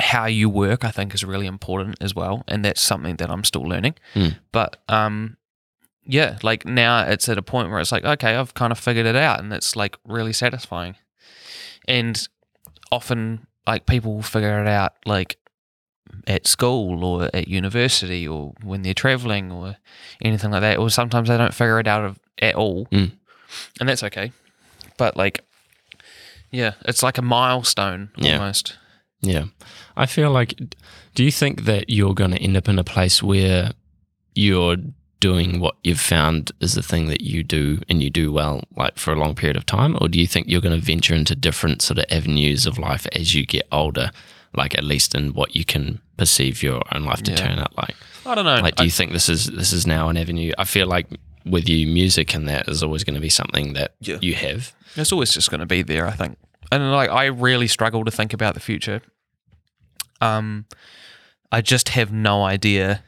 how you work, I think, is really important as well. And that's something that I'm still learning. Mm. But um, yeah, like now it's at a point where it's like, okay, I've kind of figured it out, and it's like really satisfying. And often like people figure it out like at school or at university or when they're traveling or anything like that, or sometimes they don't figure it out of, at all. Mm. And that's okay. But like, yeah, it's like a milestone yeah. almost. Yeah. I feel like, do you think that you're going to end up in a place where you're doing what you've found is the thing that you do and you do well, like for a long period of time? Or do you think you're going to venture into different sort of avenues of life as you get older, like at least in what you can perceive your own life to yeah. turn out like? I don't know. Like, do I, you think this is this is now an avenue? I feel like with you, music and that is always going to be something that yeah. you have. It's always just going to be there, I think. And like, I really struggle to think about the future. Um, I just have no idea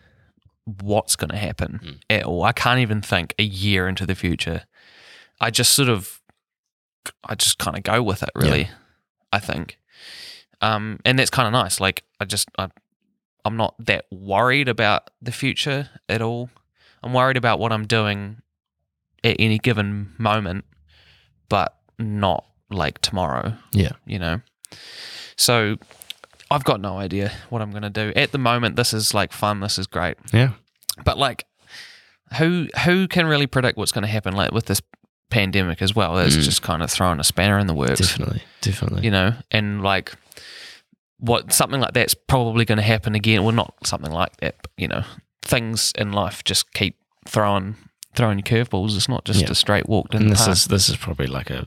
what's going to happen mm. at all. I can't even think a year into the future. I just sort of, I just kind of go with it, really. Yeah. I think, um, and that's kind of nice. Like, I just, I, I'm not that worried about the future at all. I'm worried about what I'm doing at any given moment, but not like tomorrow. Yeah, you know. So I've got no idea what I'm going to do at the moment. This is like fun. This is great. Yeah. But like, who who can really predict what's going to happen? Like with this pandemic as well, it's mm. just kind of throwing a spanner in the works. Definitely, definitely. You know, and like, what something like that's probably going to happen again. Well, not something like that. But, you know, things in life just keep throwing throwing you curveballs. It's not just yeah. a straight walk down the path. And this is this is probably like a.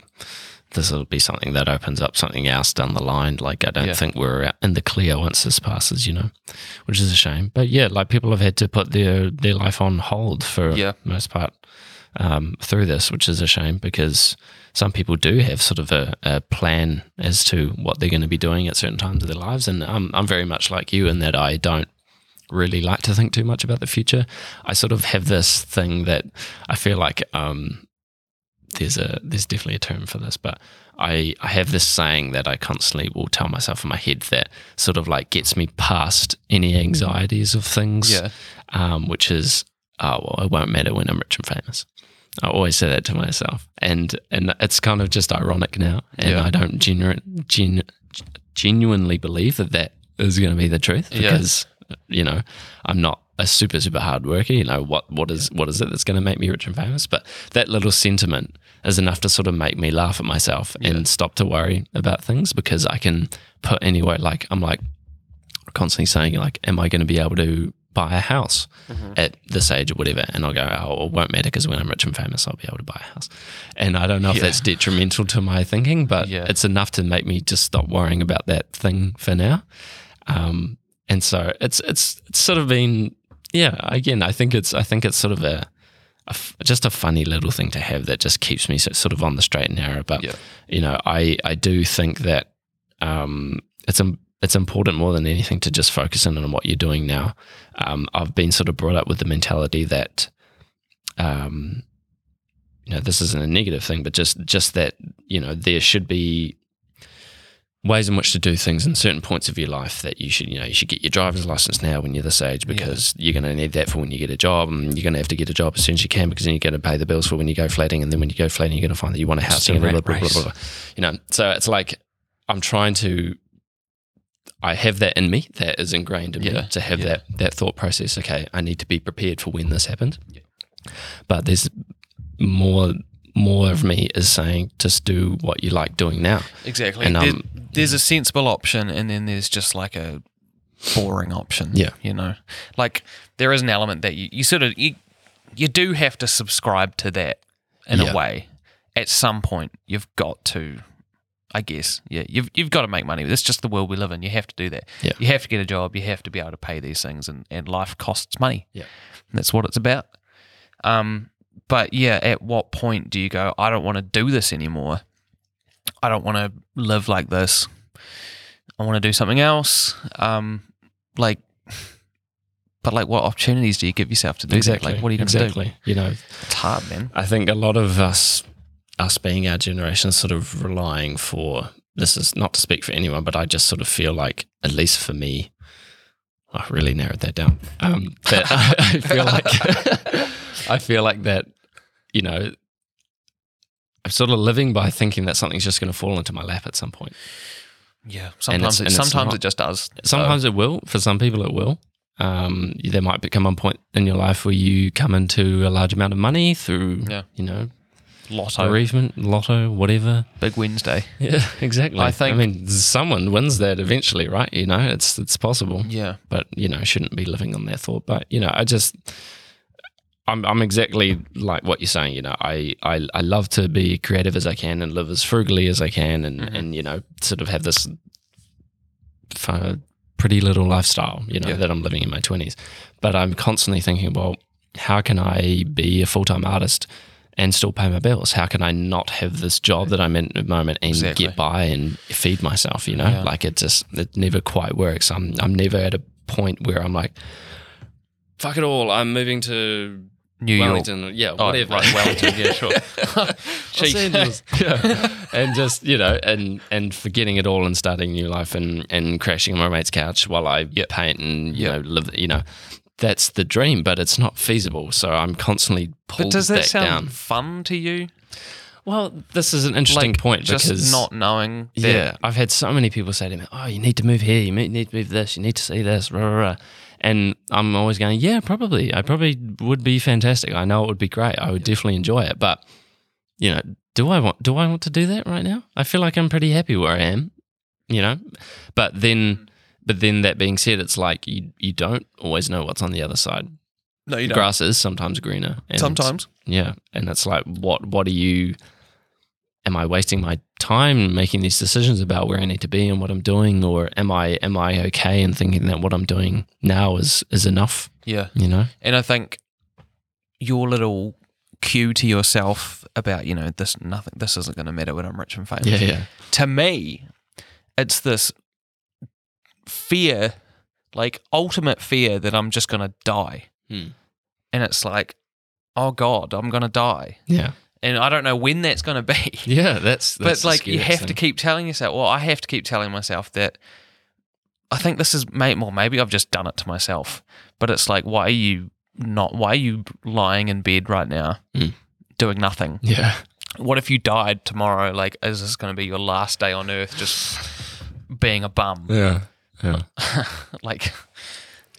This will be something that opens up something else down the line. Like, I don't yeah. think we're out in the clear once this passes, you know, which is a shame. But yeah, like people have had to put their, their life on hold for yeah. the most part um, through this, which is a shame because some people do have sort of a, a plan as to what they're going to be doing at certain times of their lives. And I'm, I'm very much like you in that I don't really like to think too much about the future. I sort of have this thing that I feel like um, – There's a there's definitely a term for this, but I, I have this saying that I constantly will tell myself in my head that sort of like gets me past any anxieties of things, yeah. um, which is, oh, well, it won't matter when I'm rich and famous. I always say that to myself, and and it's kind of just ironic now, and yeah. I don't genu- gen- genuinely believe that that is going to be the truth because, yeah. you know, I'm not a super, super hard worker, you know, what what is what is it that's going to make me rich and famous? But that little sentiment is enough to sort of make me laugh at myself yeah. and stop to worry about things because I can put anyway, like I'm like constantly saying like, am I going to be able to buy a house mm-hmm. at this age or whatever? And I'll go, oh, it won't matter because when I'm rich and famous, I'll be able to buy a house. And I don't know yeah. if that's detrimental to my thinking, but yeah. it's enough to make me just stop worrying about that thing for now. Um, and so it's it's it's sort of been... Yeah, again, I think it's I think it's sort of a, a just a funny little thing to have that just keeps me sort of on the straight and narrow. But yeah. you know, I, I do think that um, it's it's important more than anything to just focus in on what you're doing now. Um, I've been sort of brought up with the mentality that, um, you know, this isn't a negative thing, but just just that you know there should be ways in which to do things in certain points of your life that you should, you know, you should get your driver's license now when you're this age because yeah. you're going to need that for when you get a job, and you're going to have to get a job as soon as you can because then you're going to pay the bills for when you go flatting, and then when you go flatting, you're going to find that you want a house. A blah, blah, blah, blah, blah. You know, so it's like I'm trying to, I have that in me, that is ingrained in yeah. me to have yeah. that that thought process. Okay, I need to be prepared for when this happens. Yeah. But there's more. more of me is saying just do what you like doing now. Exactly. And, um, there's, there's a sensible option, and then there's just like a boring option. Yeah. You know, like there is an element that you, you sort of, you, you do have to subscribe to that in yeah. a way. At some point you've got to, I guess, yeah, you've, you've got to make money. That's just the world we live in. You have to do that. Yeah. You have to get a job. You have to be able to pay these things, and, and life costs money. Yeah. And that's what it's about. Um, But yeah, at what point do you go, I don't want to do this anymore. I don't want to live like this. I want to do something else. Um, like But like, what opportunities do you give yourself to do exactly. that? Like, what are you going to exactly. do? You know, it's hard, man. I think a lot of us, us being our generation, sort of relying for, this is not to speak for anyone, but I just sort of feel like, at least for me, I really narrowed that down. Um, that I, I feel like, I feel like that, you know, I'm sort of living by thinking that something's just going to fall into my lap at some point. Yeah, sometimes it, sometimes not, it just does. Sometimes so. It will. For some people, it will. Um, there might become a point in your life where you come into a large amount of money through, yeah. you know, lotto, bereavement, lotto, whatever. Big Wednesday. Yeah, exactly. I think. I mean, someone wins that eventually, right? You know, it's it's possible. Yeah. But you know, shouldn't be living on that thought. But you know, I just, I'm I'm exactly like what you're saying. You know, I I, I love to be creative as I can and live as frugally as I can, and mm-hmm. and you know, sort of have this fun, pretty little lifestyle, you know, yeah. that I'm living in my twenties. But I'm constantly thinking, well, how can I be a full-time artist and still pay my bills? How can I not have this job that I'm in at the moment and exactly. get by and feed myself, you know? Yeah. Like it just, it never quite works. I'm I'm never at a point where I'm like, fuck it all, I'm moving to New Wellington. York. Yeah, whatever. Oh, right, Wellington, yeah, sure. yeah. And just, you know, and and forgetting it all and starting a new life and, and crashing on my mate's couch while I yep. paint and, you yep. know, live, you know, that's the dream, but it's not feasible. So I'm constantly pulled back down. But does that sound down. fun to you? Well, this is an interesting like, point because just not knowing. That yeah, I've had so many people say to me, oh, you need to move here, you need to move this, you need to see this, blah, blah, blah. And I'm always going, yeah, probably. I probably would be fantastic. I know it would be great. I would definitely enjoy it. But, you know, do I want do I want to do that right now? I feel like I'm pretty happy where I am, you know. But then but then that being said, it's like you, you don't always know what's on the other side. No, you don't. Grass is sometimes greener. And sometimes. Yeah. And it's like, what what are you – am I wasting my time making these decisions about where I need to be and what I'm doing, or am I am I okay in thinking that what I'm doing now is is enough? Yeah, you know. And I think your little cue to yourself about, you know, this nothing this isn't going to matter when I'm rich and famous. Yeah, yeah. To me, it's this fear, like ultimate fear that I'm just going to die, hmm. and it's like, oh God, I'm going to die. Yeah. And I don't know when that's going to be. Yeah, that's. that's but like, you have thing. to keep telling yourself. Well, I have to keep telling myself that. I think this is, mate. Well, maybe I've just done it to myself. But it's like, why are you not? Why are you lying in bed right now, mm. doing nothing? Yeah. What if you died tomorrow? Like, is this going to be your last day on earth, just being a bum? Yeah. Yeah. Like,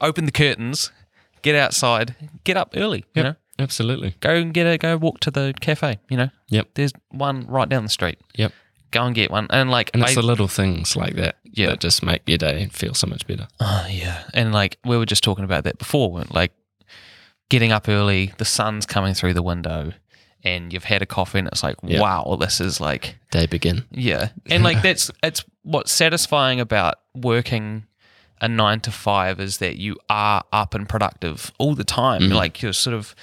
open the curtains, get outside, get up early. Yep. You know. Absolutely. Go and get a go walk to the cafe, you know? Yep. There's one right down the street. Yep. Go and get one. And like And it's I, the little things like that yeah. that just make your day feel so much better. Oh yeah. And like we were just talking about that before, weren't like getting up early, the sun's coming through the window and you've had a coffee and it's like, yep. wow, this is like day begin. Yeah. And like that's it's what's satisfying about working a nine to five is that you are up and productive all the time. Mm. Like you're sort of,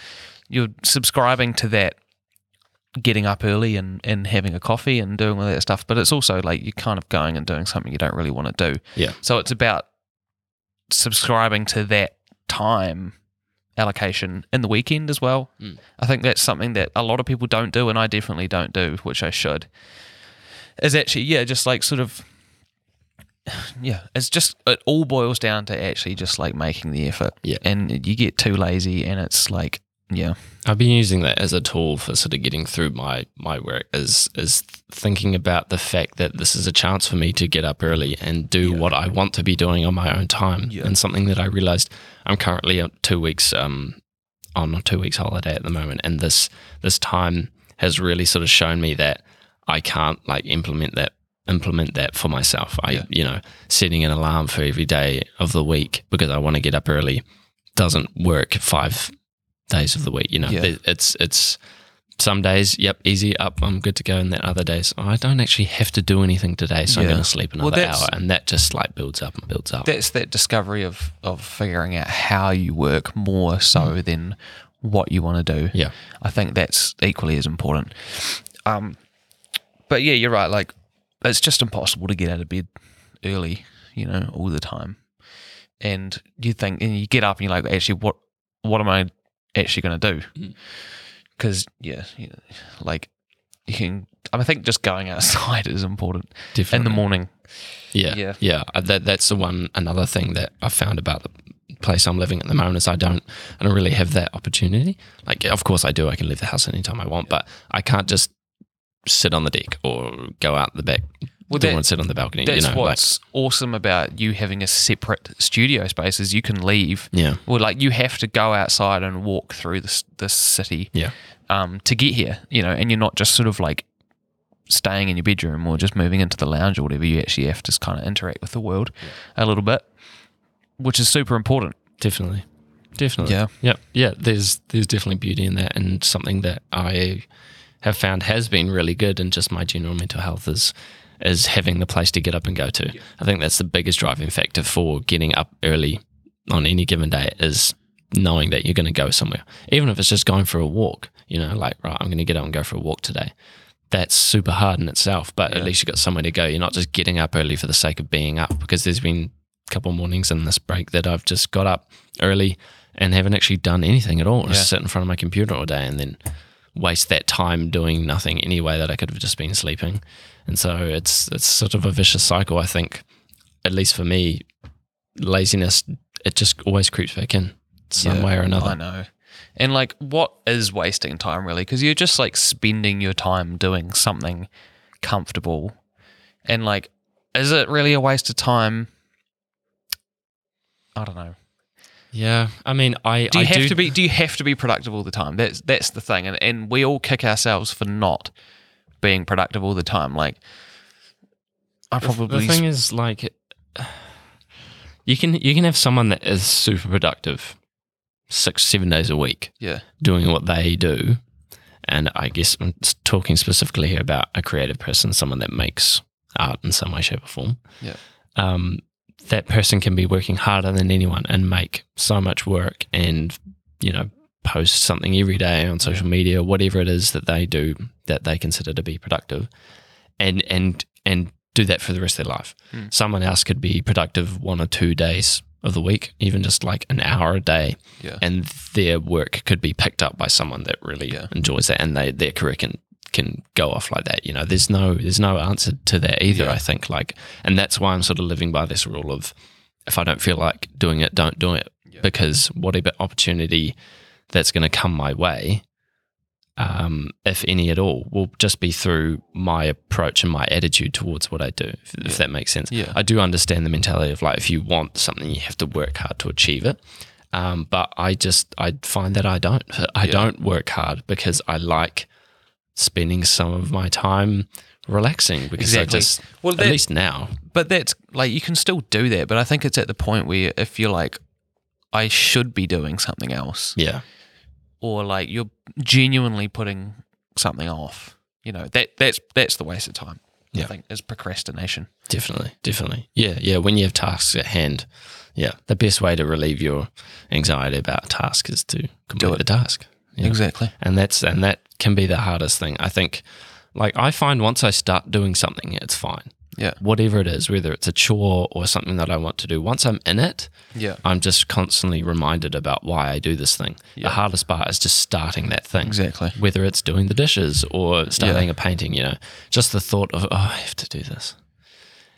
you're subscribing to that, getting up early and, and having a coffee and doing all that stuff. But it's also like you're kind of going and doing something you don't really want to do. Yeah. So it's about subscribing to that time allocation in the weekend as well. Mm. I think that's something that a lot of people don't do, and I definitely don't do, which I should, is actually, yeah, just like sort of, yeah, it's just it all boils down to actually just like making the effort. Yeah, and you get too lazy, and it's like, yeah. I've been using that as a tool for sort of getting through my my work. Is is thinking about the fact that this is a chance for me to get up early and do yeah. what I want to be doing on my own time. Yeah. And something that I realized I'm currently two weeks um on a two weeks holiday at the moment, and this this time has really sort of shown me that I can't like implement that. implement that for myself. I, yeah. you know, setting an alarm for every day of the week because I want to get up early doesn't work five days of the week. You know, yeah. it's, it's some days, yep, easy up, I'm good to go. And then other days, oh, I don't actually have to do anything today. So yeah. I'm going to sleep another well, hour. And that just like builds up and builds up. That's that discovery of, of figuring out how you work more so mm. than what you want to do. Yeah. I think that's equally as important. Um, but yeah, you're right. Like, it's just impossible to get out of bed early, you know, all the time. and you think, and you get up and you're like, actually, what what am I actually going to do? Because, mm. yeah, you know, like you can, I, mean, I think just going outside is important. Definitely. In the morning. Yeah, yeah, yeah. That, that's the one, another thing that I found about the place I'm living at the moment is I don't I don't really have that opportunity. Like, of course I do, I can leave the house anytime I want, yeah. but I can't just sit on the deck or go out the back well, door that, and sit on the balcony. That's you know, what's like, awesome about you having a separate studio space is you can leave. Yeah. Well, like you have to go outside and walk through this this city yeah. um, to get here, you know, and you're not just sort of like staying in your bedroom or just moving into the lounge or whatever. You actually have to kind of interact with the world yeah. a little bit, which is super important. Definitely. Definitely. Yeah. Yep. Yeah. There's there's definitely beauty in that, and something that I have found has been really good in just my general mental health is is having the place to get up and go to. Yeah. I think that's the biggest driving factor for getting up early on any given day is knowing that you're going to go somewhere. Even if it's just going for a walk, you know, like, right, I'm going to get up and go for a walk today. That's super hard in itself, but yeah. at least you've got somewhere to go. You're not just getting up early for the sake of being up, because there's been couple mornings in this break that I've just got up early and haven't actually done anything at all. Just yeah. sit in front of my computer all day and then waste that time doing nothing anyway that I could have just been sleeping. And so it's it's sort of a vicious cycle, I think. At least for me, laziness, it just always creeps back in some yeah, way or another. I know. And like, what is wasting time really? Because you're just like spending your time doing something comfortable. And like, is it really a waste of time? I don't know. Yeah, I mean, I do. You I have do... to be? Do you have to be productive all the time? That's that's the thing, and and we all kick ourselves for not being productive all the time. Like, I probably the thing sp- is like, you can you can have someone that is super productive, six seven days a week, yeah, doing what they do, and I guess I'm talking specifically here about a creative person, someone that makes art in some way, shape, or form. Yeah. Um. That person can be working harder than anyone and make so much work and, you know, post something every day on social media, whatever it is that they do that they consider to be productive, and and and do that for the rest of their life. Mm. Someone else could be productive one or two days of the week, even just like an hour a day, yeah. and their work could be picked up by someone that really yeah. enjoys that, and they their career can can go off like that. You know, there's no there's no answer to that either. Yeah. I think like, and that's why I'm sort of living by this rule of, if I don't feel like doing it, don't do it, yeah. because whatever opportunity that's going to come my way, um, if any at all, will just be through my approach and my attitude towards what I do, if, yeah. if that makes sense. Yeah. I do understand the mentality of like, if you want something, you have to work hard to achieve it. Um, but I just, I find that I don't. I yeah. don't work hard because I like spending some of my time relaxing, because exactly. I just, well, that, at least now. But that's, like, you can still do that, but I think it's at the point where if you're like, I should be doing something else. Yeah. Or like you're genuinely putting something off, you know, that that's that's the waste of time, yeah. I think, is procrastination. Definitely, definitely. Yeah, yeah, when you have tasks at hand, yeah, the best way to relieve your anxiety about a task is to complete the task. You know? Exactly. And that's and that can be the hardest thing. I think, like, I find once I start doing something, it's fine. Yeah. Whatever it is, whether it's a chore or something that I want to do, once I'm in it, yeah. I'm just constantly reminded about why I do this thing. Yeah. The hardest part is just starting that thing. Exactly. Whether it's doing the dishes or starting yeah. a painting, you know, just the thought of, oh, I have to do this.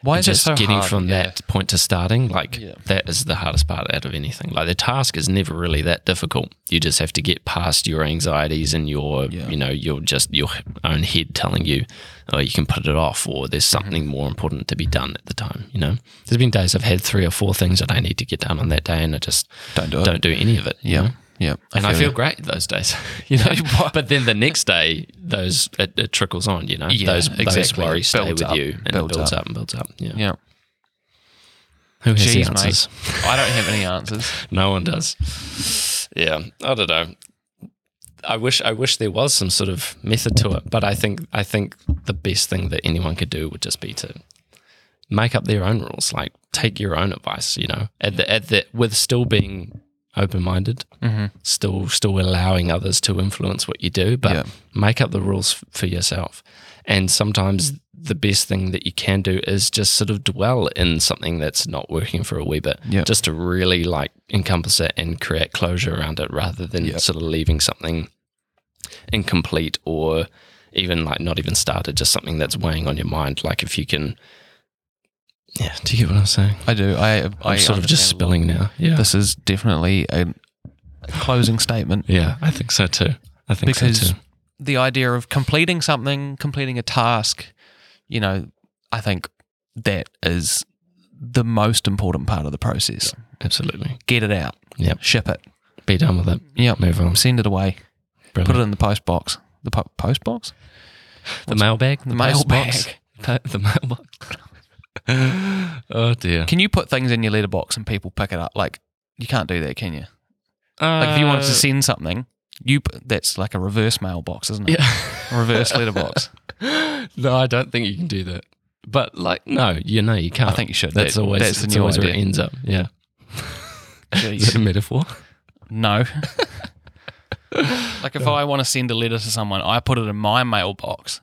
Why is it so hard? Just getting from yeah. that point to starting, like yeah. that is the hardest part out of anything. Like, the task is never really that difficult. You just have to get past your anxieties and your, yeah. you know, your just your own head telling you, oh, you can put it off, or there's something mm-hmm. more important to be done at the time. You know, there's been days I've had three or four things that I need to get done on that day, and I just don't do, don't do any of it. Yeah. You know? Yeah, I and feel I feel it. great those days, you know. But then the next day, those it, it trickles on, you know. Yeah, those exactly. those worries stay with up, you, and it builds up. up and builds up. Yeah. yeah. Who has Jeez, the answers? Mate. I don't have any answers. No one does. Yeah, I don't know. I wish I wish there was some sort of method to it, but I think I think the best thing that anyone could do would just be to make up their own rules, like take your own advice, you know, at the at the with still being open-minded, mm-hmm. still still allowing others to influence what you do, but yeah. make up the rules f- for yourself. And sometimes the best thing that you can do is just sort of dwell in something that's not working for a wee bit, yep. just to really like encompass it and create closure around it, rather than yep. sort of leaving something incomplete or even like not even started, just something that's weighing on your mind. Like if you can, yeah, do you get what I'm saying? I do. I, I I'm sort of just spilling now. Yeah, this is definitely a closing statement. Yeah, I think so too. I think because so too. The idea of completing something, completing a task, you know, I think that is the most important part of the process. Yeah, absolutely. Get it out. Yep. Ship it. Be done with it. Yep. Move on. Send it away. Brilliant. Put it in the post box. The po- post box? The mailbag? The, the mailbag. Po- the mailbox. Oh, dear. Can you put things in your letterbox and people pick it up? Like, you can't do that, can you? Uh, like, if you wanted to send something... You that's like a reverse mailbox, isn't it? Yeah. Reverse letterbox. No, I don't think you can do that. But like, no, you know, you can't. I think you should. That's that, always that's, that's the new always idea. Where it ends up. Yeah. Is that a metaphor? No. Like if no. I want to send a letter to someone, I put it in my mailbox.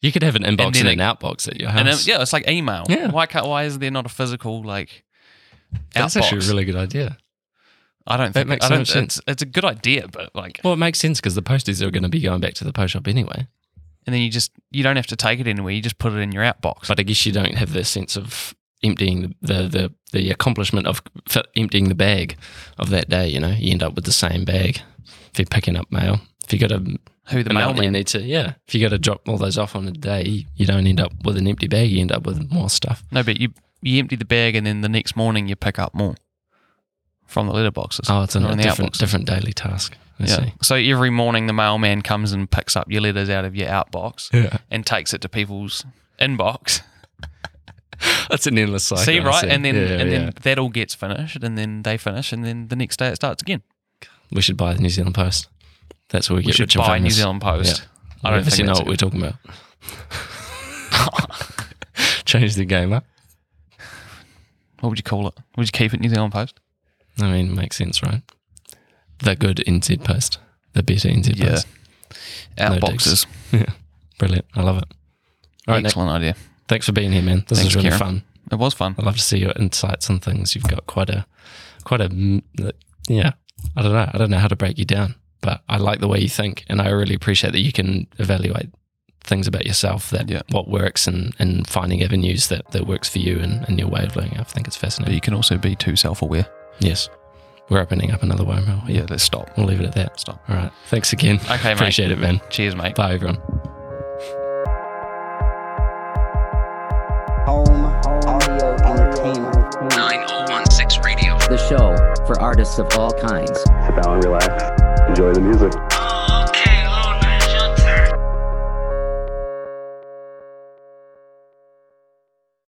You could have an inbox and, and an it, outbox at your house. And it, yeah, it's like email. Yeah. Why can't? Why is there not a physical like? That's outbox? Actually a really good idea. I don't that think makes I don't, sense. It's, it's a good idea, but like, well, it makes sense because the posties are going to be going back to the post shop anyway, and then you just you don't have to take it anywhere. You just put it in your outbox. But I guess you don't have the sense of emptying the the the, the accomplishment of emptying the bag of that day. You know, you end up with the same bag if you're picking up mail. If you got a who the mailman mail need to yeah, if you got to drop all those off on a day, you don't end up with an empty bag. You end up with more stuff. No, but you you empty the bag, and then the next morning you pick up more. From the letterboxes. Oh, it's a different, different daily task. I yeah. see. So every morning the mailman comes and picks up your letters out of your outbox yeah. and takes it to people's inbox. That's an endless cycle. See, right? And then yeah, and yeah. then that all gets finished and then they finish and then the next day it starts again. We should buy the New Zealand Post. That's where we, we get rich and famous. We should buy New Zealand Post. Yeah. I don't yeah, think you know what good. We're talking about. Change the game up. What would you call it? Would you keep it New Zealand Post? I mean, it makes sense, right? The good N Z Post. The better N Z yeah. Post. Outboxes. No yeah. Brilliant. I love it. All right, excellent Nick. Idea. Thanks for being here, man. This Thanks, was really Karen. Fun. It was fun. I'd love to see your insights and things. You've got quite a, quite a, yeah, I don't know. I don't know how to break you down, but I like the way you think and I really appreciate that you can evaluate things about yourself that yeah. what works and, and finding avenues that, that works for you and, and your way of learning. I think it's fascinating. But you can also be too self-aware. Yes. We're opening up another wormhole. Yeah, let's stop. We'll leave it at that. Stop. All right. Thanks again. Okay, mate. Appreciate it, man. Cheers, mate. Bye, everyone. Home Audio Entertainment. nine oh one six Radio. The show for artists of all kinds. Sit down and relax. Enjoy the music.